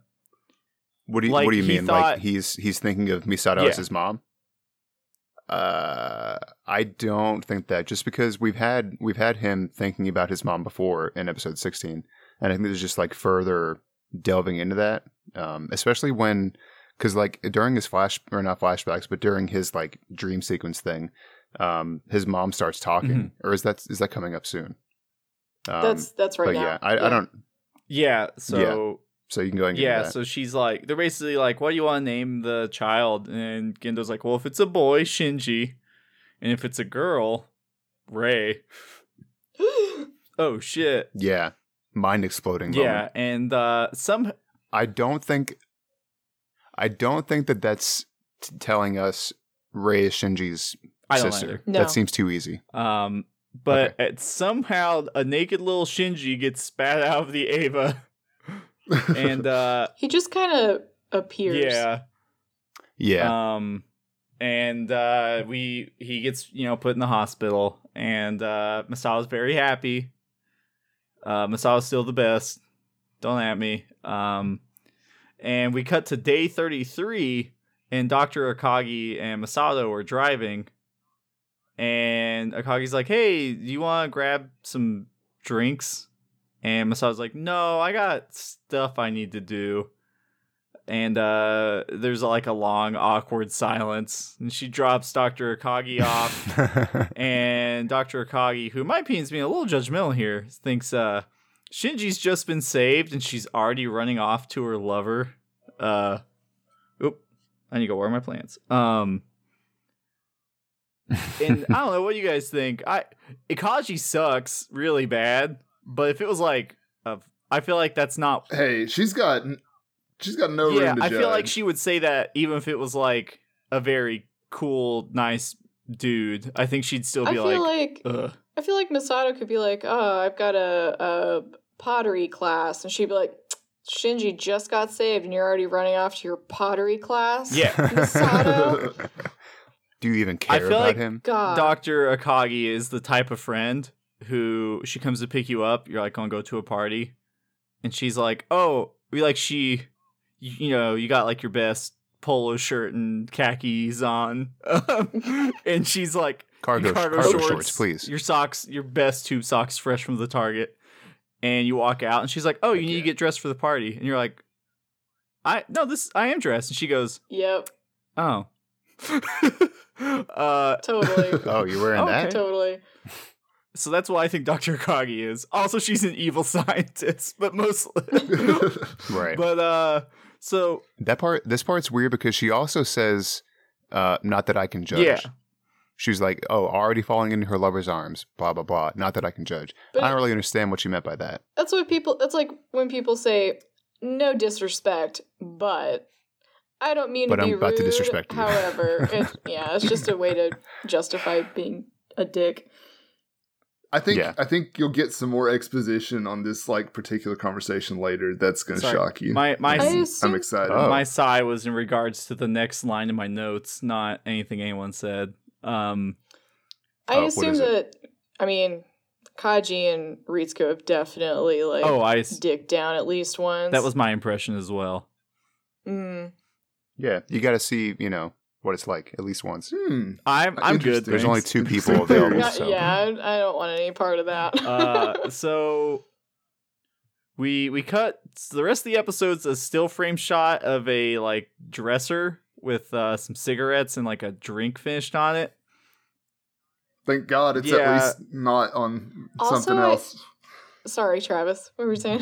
What do you like What do you mean? Thought, like he's he's thinking of Misato yeah. as his mom. Uh, I don't think that, just because we've had we've had him thinking about his mom before in episode sixteen, and I think there's just like further delving into that, um, especially when because like during his flash or not flashbacks, but during his like dream sequence thing. Um, his mom starts talking, mm-hmm. or is that is that coming up soon? Um, that's that's right but now. Yeah, I, yeah. I don't. Yeah, so yeah. so you can go ahead and yeah. Get that. So she's like, they're basically like, "What do you want to name the child?" And Gendo's like, "Well, if it's a boy, Shinji, and if it's a girl, Rei." Oh shit! Yeah, mind exploding. Yeah, moment. and uh, some. I don't think. I don't think that that's t- telling us Rei is Shinji's. I don't sister. No. That seems too easy. Um, but okay. at somehow a naked little Shinji gets spat out of the Ava, and uh, he just kind of appears. Yeah, yeah. Um, and uh, we he gets you know put in the hospital, and uh, Masato's very happy. Uh, Masato's still the best. Don't at me. Um, and we cut to day thirty-three, and Doctor Akagi and Misato are driving. And Akagi's like, "Hey, do you want to grab some drinks?" And Masato's like, "No, I got stuff I need to do." And uh, there's like a long, awkward silence. And she drops Doctor Akagi off. And Doctor Akagi, who in my opinion is being a little judgmental here, thinks uh, Shinji's just been saved and she's already running off to her lover. Uh, oop, I need to go water my plants. Um... And I don't know, what do you guys think? I Ikaji sucks really bad, but if it was like, uh, I feel like that's not. Hey, she's got, she's got no yeah, room to I judge. I feel like she would say that even if it was like a very cool, nice dude. I think she'd still be I feel like, like Ugh. I feel like Misato could be like, "Oh, I've got a, a pottery class," and she'd be like, "Shinji just got saved, and you're already running off to your pottery class." Yeah, Misato. Do you even care I feel about like him? God. Doctor Akagi is the type of friend who she comes to pick you up. You're like, "Gonna go to a party," and she's like, "Oh, we like she, you know, you got like your best polo shirt and khakis on," and she's like, "Cargo, cargo, cargo shorts, shorts, please. Your socks, your best tube socks, fresh from the Target." And you walk out, and she's like, "Oh, you need yeah. to get dressed for the party," and you're like, "I no, this I am dressed," and she goes, "Yep, oh." uh totally oh you're wearing okay. that totally so that's why I think Doctor Akagi is also she's an evil scientist but mostly right but uh so that part this part's weird because she also says uh not that I can judge yeah she's like oh already falling into her lover's arms blah blah blah not that I can judge but I don't really understand what she meant by that. That's what people that's like when people say no disrespect but I don't mean but to be I'm about rude, to disrespect you. However, it, yeah, it's just a way to justify being a dick. I think yeah. I think you'll get some more exposition on this like particular conversation later. That's going to shock you. My my, assume, I'm excited. Oh. My sigh was in regards to the next line in my notes, not anything anyone said. Um, I oh, assume that. It? I mean, Kaji and Ritsuko have definitely, like, oh, I s- dicked down at least once. That was my impression as well. Mm. Yeah, you got to see, you know, what it's like at least once. Hmm. I'm, I'm good. There's only two people available. Not, so. Yeah, I, I don't want any part of that. uh, so we we cut the rest of the episode's a still frame shot of a, like, dresser with uh, some cigarettes and, like, a drink finished on it. Thank God it's yeah. at least not on also, something else. I, sorry, Travis. What were you saying?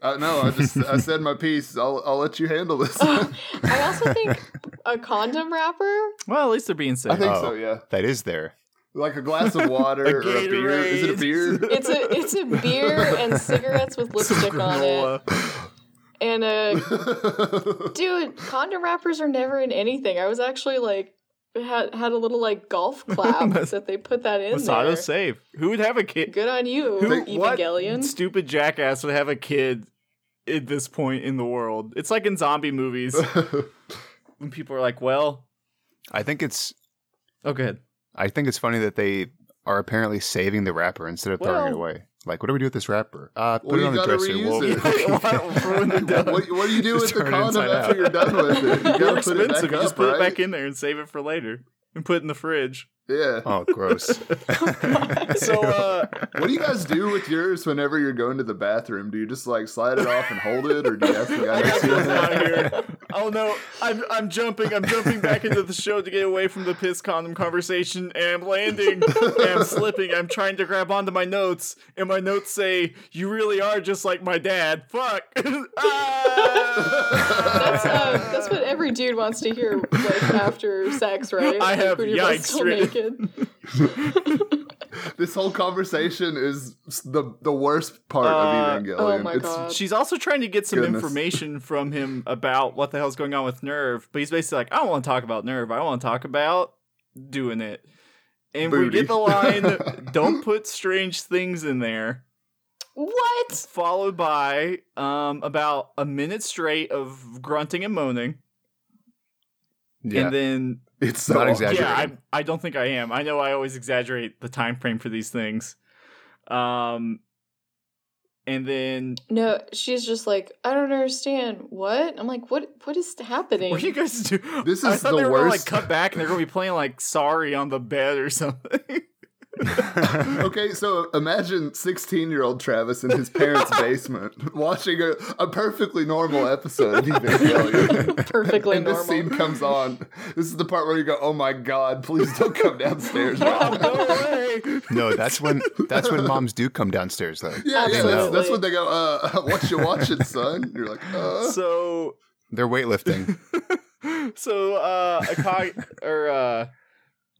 Uh, no, I just I said my piece. I'll I'll let you handle this. uh, I also think a condom wrapper. Well, at least they're being safe. I think oh, so. Yeah, that is there. Like a glass of water a or a beer. Is it a beer? It's a it's a beer and cigarettes with lipstick on it. And a dude, condom wrappers are never in anything. I was actually like. Had had a little like golf clap that they put that in Masato's there. Masato's safe. Who would have a kid? Good on you, Who, Evangelion. What stupid jackass would have a kid at this point in the world? It's like in zombie movies when people are like, "Well, I think it's oh, go ahead." I think it's funny that they are apparently saving the wrapper instead of well, throwing it away. Like, what do we do with this wrapper? Uh, put well, it on the dresser. We'll yeah. what, what do you do just with the condom after out. You're done with it? You gotta put it back up, just put right? it back in there and save it for later and put it in the fridge. Yeah. Oh, gross. so, uh, what do you guys do with yours whenever you're going to the bathroom? Do you just like slide it off and hold it, or do you ask the guy to do it out here? Oh no, I'm I'm jumping, I'm jumping back into the show to get away from the piss condom conversation, and I'm landing, and I'm slipping, I'm trying to grab onto my notes, and my notes say, "You really are just like my dad." Fuck. ah! That's uh, that's what every dude wants to hear, like after sex, right? I have like, yikes. Really. This whole conversation is the the worst part uh, of Evangelion. Oh my God. She's also trying to get some Goodness. information from him about what the hell's going on with Nerv, but he's basically like, I don't want to talk about Nerv. I want to talk about doing it. And Booty. We get the line, don't put strange things in there. What? Followed by um, about a minute straight of grunting and moaning. Yeah. And then... It's so, not exaggerating. Yeah, I, I don't think I am. I know I always exaggerate the time frame for these things. Um, and then no, she's just like, I don't understand what. I'm like, what? What is happening? What are you guys do? This is I thought the they were worst. Gonna, like cut back, and they're gonna be playing like "Sorry" on the bed or something. Okay, so imagine sixteen-year-old Travis in his parents' basement watching a, a perfectly normal episode of Evangelion. Perfectly and normal. And this scene comes on. This is the part where you go, "Oh my God, please don't come downstairs." Mom. No way. No, that's when that's when moms do come downstairs, though. Yeah, yeah that's, that's when they go, uh, "What you watching, son?" You're like, "Uh." So they're weightlifting. so uh, a co- or uh,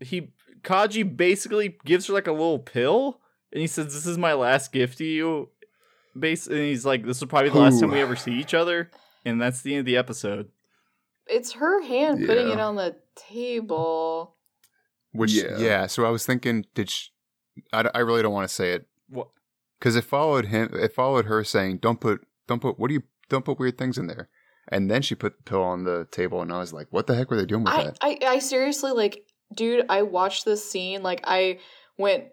he. Kaji basically gives her like a little pill, and he says, "This is my last gift to you." Bas- and he's like, "This is probably the Ooh. last time we ever see each other," and that's the end of the episode. It's her hand yeah. putting it on the table. Which, yeah. yeah so I was thinking, did she, I, I really don't want to say it because it followed him. It followed her saying, "Don't put, don't put. What do you? Don't put weird things in there." And then she put the pill on the table, and I was like, "What the heck were they doing with I, that?" I, I seriously like. Dude, I watched this scene, like, I went,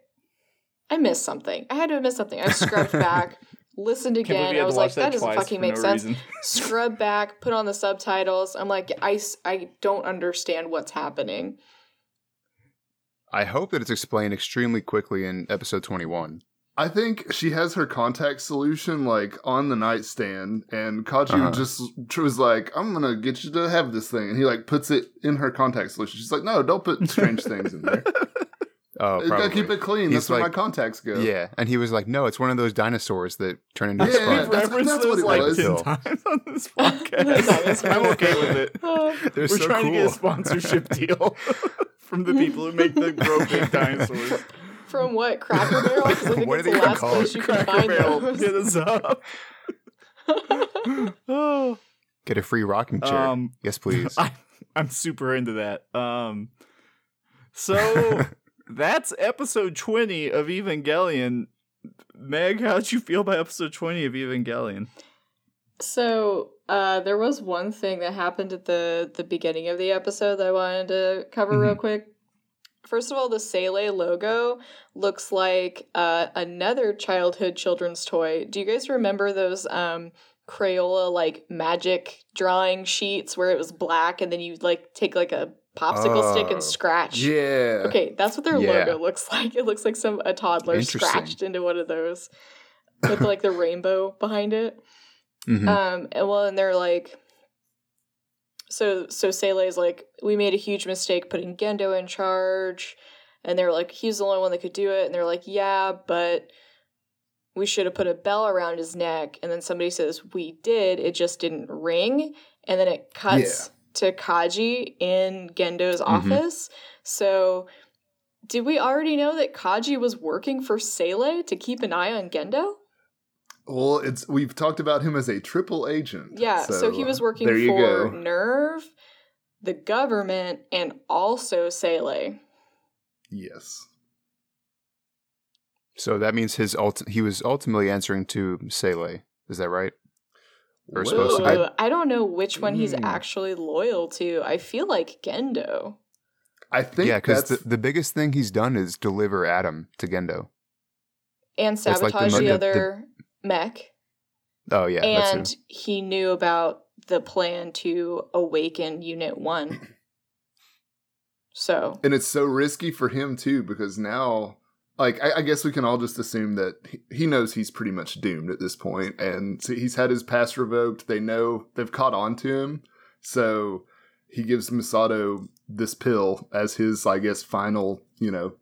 I missed something. I had to miss something. I scrubbed back, listened again. I was like, that, that doesn't fucking make no sense. Scrub back, put on the subtitles. I'm like, I, I don't understand what's happening. I hope that it's explained extremely quickly in episode twenty-one. I think she has her contact solution, like, on the nightstand, and Kaji uh-huh. just was like, "I'm gonna get you to have this thing," and he, like, puts it in her contact solution. She's like, "No, don't put strange things in there. Oh, you gotta keep it clean. He's That's like, where my contacts go." Yeah, and he was like, "No, it's one of those dinosaurs that turn into a yeah, yeah, that's, that's, that's what it like was. ten times on this podcast. I'm okay with it. Uh, We're so trying cool. to get a sponsorship deal from the people who make the broken dinosaurs. From what? Cracker Barrel? Because I think what it's the last place you Cracker can find Barrel. Those. Get us up. Get a free rocking chair. Um, yes, please. I, I'm super into that. Um, so that's episode twenty of Evangelion. Meg, how'd you feel about episode twenty of Evangelion? So uh, there was one thing that happened at the, the beginning of the episode that I wanted to cover mm-hmm. real quick. First of all, the Seele logo looks like uh, another childhood children's toy. Do you guys remember those um, Crayola, like, magic drawing sheets where it was black and then you, like, take, like, a popsicle uh, stick and scratch? Yeah. Okay, that's what their yeah. logo looks like. It looks like some a toddler scratched into one of those with, like, the rainbow behind it. Mm-hmm. Um, and, well, and they're, like... So so Seele is like, we made a huge mistake putting Gendo in charge. And they were like, he's the only one that could do it. And they're like, yeah, but we should have put a bell around his neck. And then somebody says, we did. It just didn't ring. And then it cuts yeah. to Kaji in Gendo's mm-hmm. office. So did we already know that Kaji was working for Seele to keep an eye on Gendo? Well, it's we've talked about him as a triple agent. Yeah, so, so he was working for go. Nerv, the government, and also Seele. Yes. So that means his ult- he was ultimately answering to Seele. Is that right? Or supposed to be? I don't know which one he's mm. actually loyal to. I feel like Gendo. I think yeah, because the, the biggest thing he's done is deliver Adam to Gendo. And sabotage like the, the other... The, Mech. Oh, yeah. And that's he knew about the plan to awaken Unit One. So. And it's so risky for him, too, because now, like, I, I guess we can all just assume that he, he knows he's pretty much doomed at this point. And so he's had his pass revoked. They know they've caught on to him. So he gives Misato this pill as his, I guess, final, you know,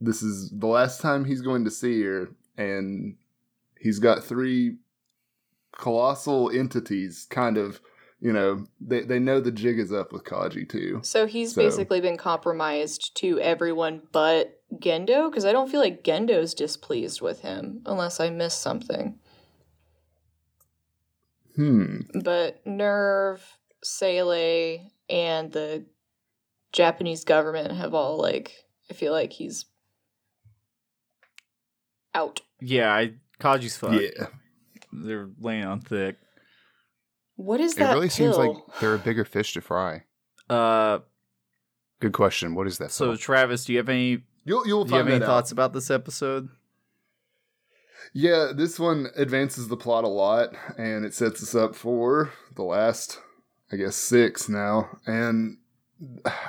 this is the last time he's going to see her. And he's got three colossal entities kind of, you know, they, they know the jig is up with Kaji, too. So he's so. basically been compromised to everyone but Gendo, because I don't feel like Gendo's displeased with him, unless I missed something. Hmm. But Nerv, Seele, and the Japanese government have all, like, I feel like he's out. Yeah, I... Kaji's fucked. Yeah. They're laying on thick. What is that? It really pill? Seems like they're a bigger fish to fry. Uh, Good question. What is that? So, pill? Travis, do you have any, you'll, you'll do you have any thoughts out. about this episode? Yeah, this one advances the plot a lot, and it sets us up for the last, I guess, six now. And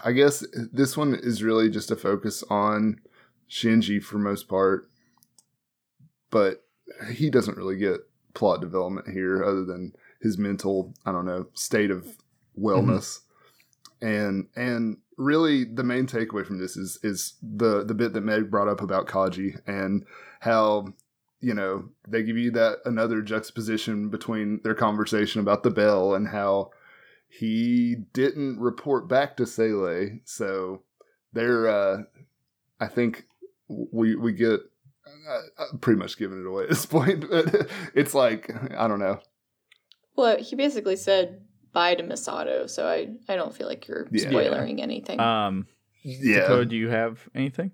I guess this one is really just a focus on Shinji for most part. But he doesn't really get plot development here other than his mental, I don't know, state of wellness. Mm-hmm. And and really the main takeaway from this is is the, the bit that Meg brought up about Kaji and how, you know, they give you that another juxtaposition between their conversation about the bell and how he didn't report back to Seele. So they're, uh, I think we we get... I'm pretty much giving it away at this point, but it's like, I don't know. Well, he basically said bye to Misato, so I, I don't feel like you're yeah. spoilering anything. Um, yeah. Dakota, do you have anything?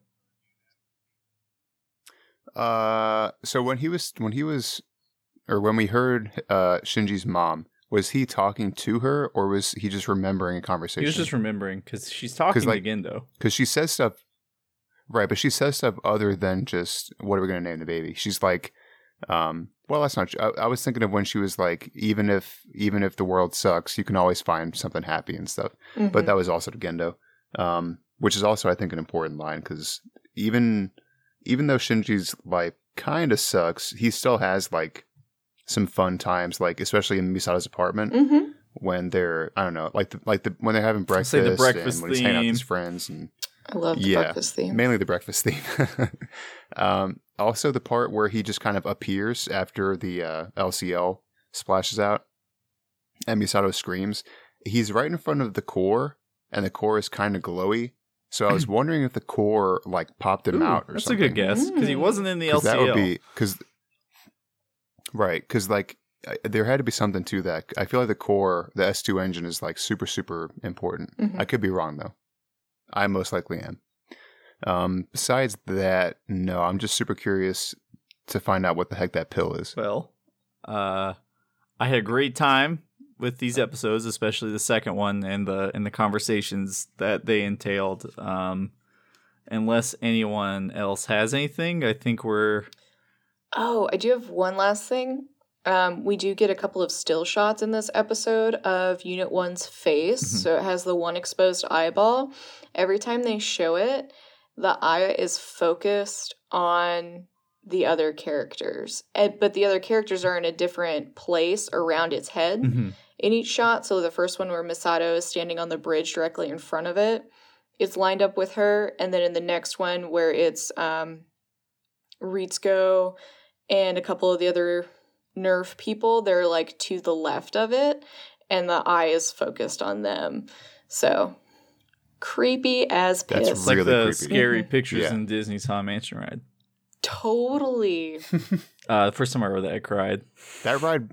Uh, so when he was, when he was, or when we heard uh, Shinji's mom, was he talking to her, or was he just remembering a conversation? He was just remembering, because she's talking like, again, though. Because she says stuff. Right, but she says stuff other than just, what are we going to name the baby? She's like, um, well, that's not, I, I was thinking of when she was like, even if even if the world sucks, you can always find something happy and stuff. Mm-hmm. But that was also to Gendo, um, which is also, I think, an important line, because even, even though Shinji's life kind of sucks, he still has like some fun times, like especially in Misato's apartment. Mm-hmm. When they're, I don't know, like the, like the when they're having breakfast, the breakfast and when he's hanging out with his friends. And I love the yeah, breakfast theme. Mainly the breakfast theme. um, also, the part where he just kind of appears after the uh, L C L splashes out and Misato screams. He's right in front of the core, and the core is kind of glowy. So I was wondering if the core like popped him Ooh, out or that's something. That's a good guess, because he wasn't in the Cause L C L. That would be, cause, right, because like I, there had to be something to that. I feel like the core, the S two engine is like super, super important. Mm-hmm. I could be wrong, though. I most likely am. Um, besides that, no, I'm just super curious to find out what the heck that pill is. Well, uh, I had a great time with these episodes, especially the second one and the and the conversations that they entailed. Um, unless anyone else has anything, I think we're... Oh, I do have one last thing. Um, we do get a couple of still shots in this episode of Unit One's face. Mm-hmm. So it has the one exposed eyeball. Every time they show it, the eye is focused on the other characters. But the other characters are in a different place around its head mm-hmm. in each shot. So the first one where Misato is standing on the bridge directly in front of it, it's lined up with her. And then in the next one where it's um, Ritsuko and a couple of the other Nerv people, they're like to the left of it, and the eye is focused on them. So creepy as piss. That's really like the creepy. Scary pictures yeah. in Disney's Haunted Mansion ride. Totally. uh, the first time I rode that, I cried. That ride,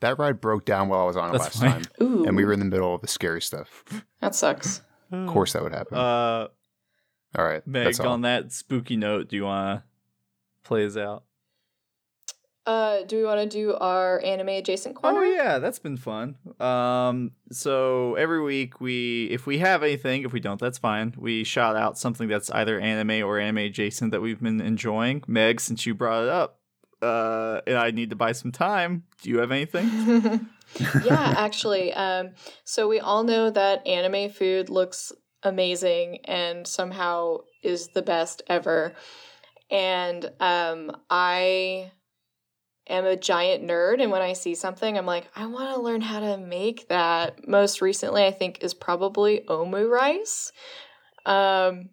that ride broke down while I was on it That's last funny. time, Ooh. and we were in the middle of the scary stuff. That sucks. Of course, that would happen. Uh, all right, Meg. That's all. On that spooky note, do you want to play us out? Uh, do we want to do our anime adjacent corner? Oh yeah, that's been fun. Um, so every week we, if we have anything, if we don't, that's fine. We shout out something that's either anime or anime adjacent that we've been enjoying. Meg, since you brought it up, uh, and I need to buy some time. Do you have anything? yeah, actually. Um, so we all know that anime food looks amazing and somehow is the best ever. And um, I. I'm a giant nerd, and when I see something, I'm like, I want to learn how to make that. Most recently, I think, is probably omu rice, um,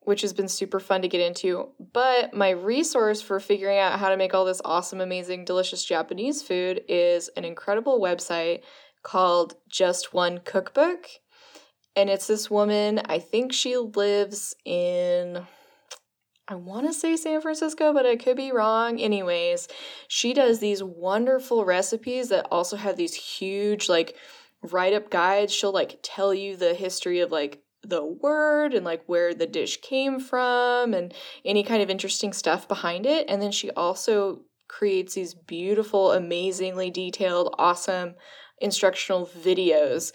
which has been super fun to get into. But my resource for figuring out how to make all this awesome, amazing, delicious Japanese food is an incredible website called Just One Cookbook. And it's this woman, I think she lives in... I want to say San Francisco, but I could be wrong. Anyways, she does these wonderful recipes that also have these huge, like, write-up guides. She'll, like, tell you the history of, like, the word and, like, where the dish came from and any kind of interesting stuff behind it. And then she also creates these beautiful, amazingly detailed, awesome instructional videos.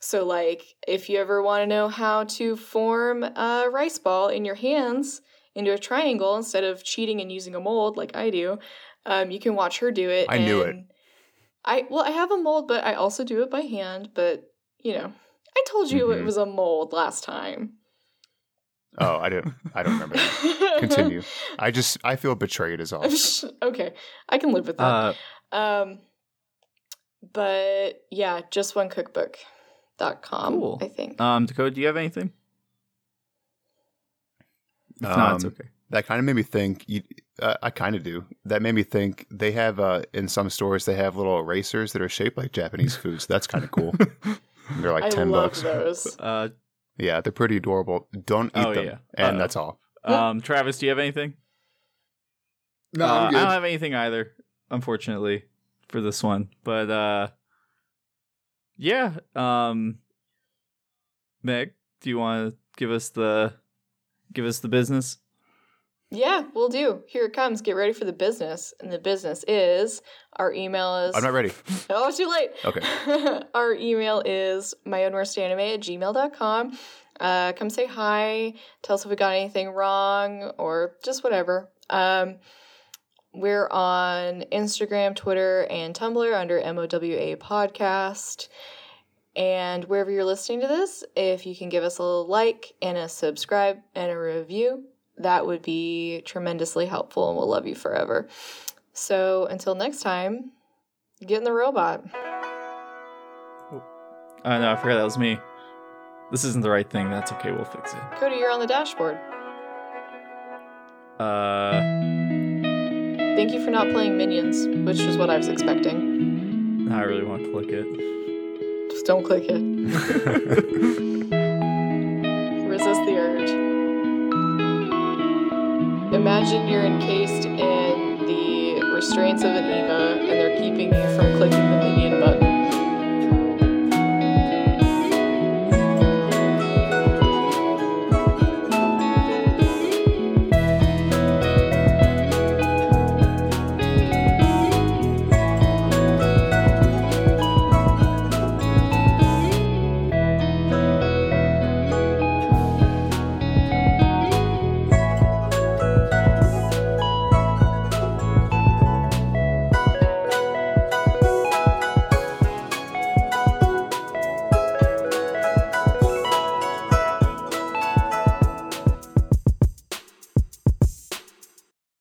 So, like, if you ever want to know how to form a rice ball in your hands into a triangle instead of cheating and using a mold like I do, um, you can watch her do it. I and knew it. I Well, I have a mold, but I also do it by hand. But, you know, I told you mm-hmm. it was a mold last time. Oh, I don't, I don't remember that. Continue. I just, I feel betrayed as all. Okay. I can live with that. Uh, um, but, yeah, just one cookbook dot com, cool. I think. Um, Dakota, do you have anything? If um, not, it's okay. That kind of made me think. You, uh, I kind of do. That made me think. They have uh, in some stores they have little erasers that are shaped like Japanese food. So that's kind of cool. They're like I ten love bucks. Those. Uh, yeah, they're pretty adorable. Don't eat oh, them, yeah. and uh, that's all. Um, Travis, do you have anything? No, uh, I'm good. I don't have anything either, unfortunately, for this one. But uh, yeah, um, Meg, do you want to give us the? Give us the business. Yeah, we'll do. Here it comes. Get ready for the business. And the business is, our email is... I'm not ready. Oh, it's too late. Okay. Our email is my own worst anime at gmail dot com. Uh, come say hi. Tell us if we got anything wrong or just whatever. Um, we're on Instagram, Twitter, and Tumblr under M O W A Podcast. And wherever you're listening to this, if you can give us a little like and a subscribe and a review, that would be tremendously helpful, and we'll love you forever. So until next time, get in the robot. Oh, oh no, I forgot that was me. This isn't the right thing. That's okay. We'll fix it. Cody, you're on the dashboard. Uh. Thank you for not playing Minions, which is what I was expecting. I really want to click it. Just don't click it. Resist the urge. Imagine you're encased in the restraints of an E V A and they're keeping you from clicking the menu.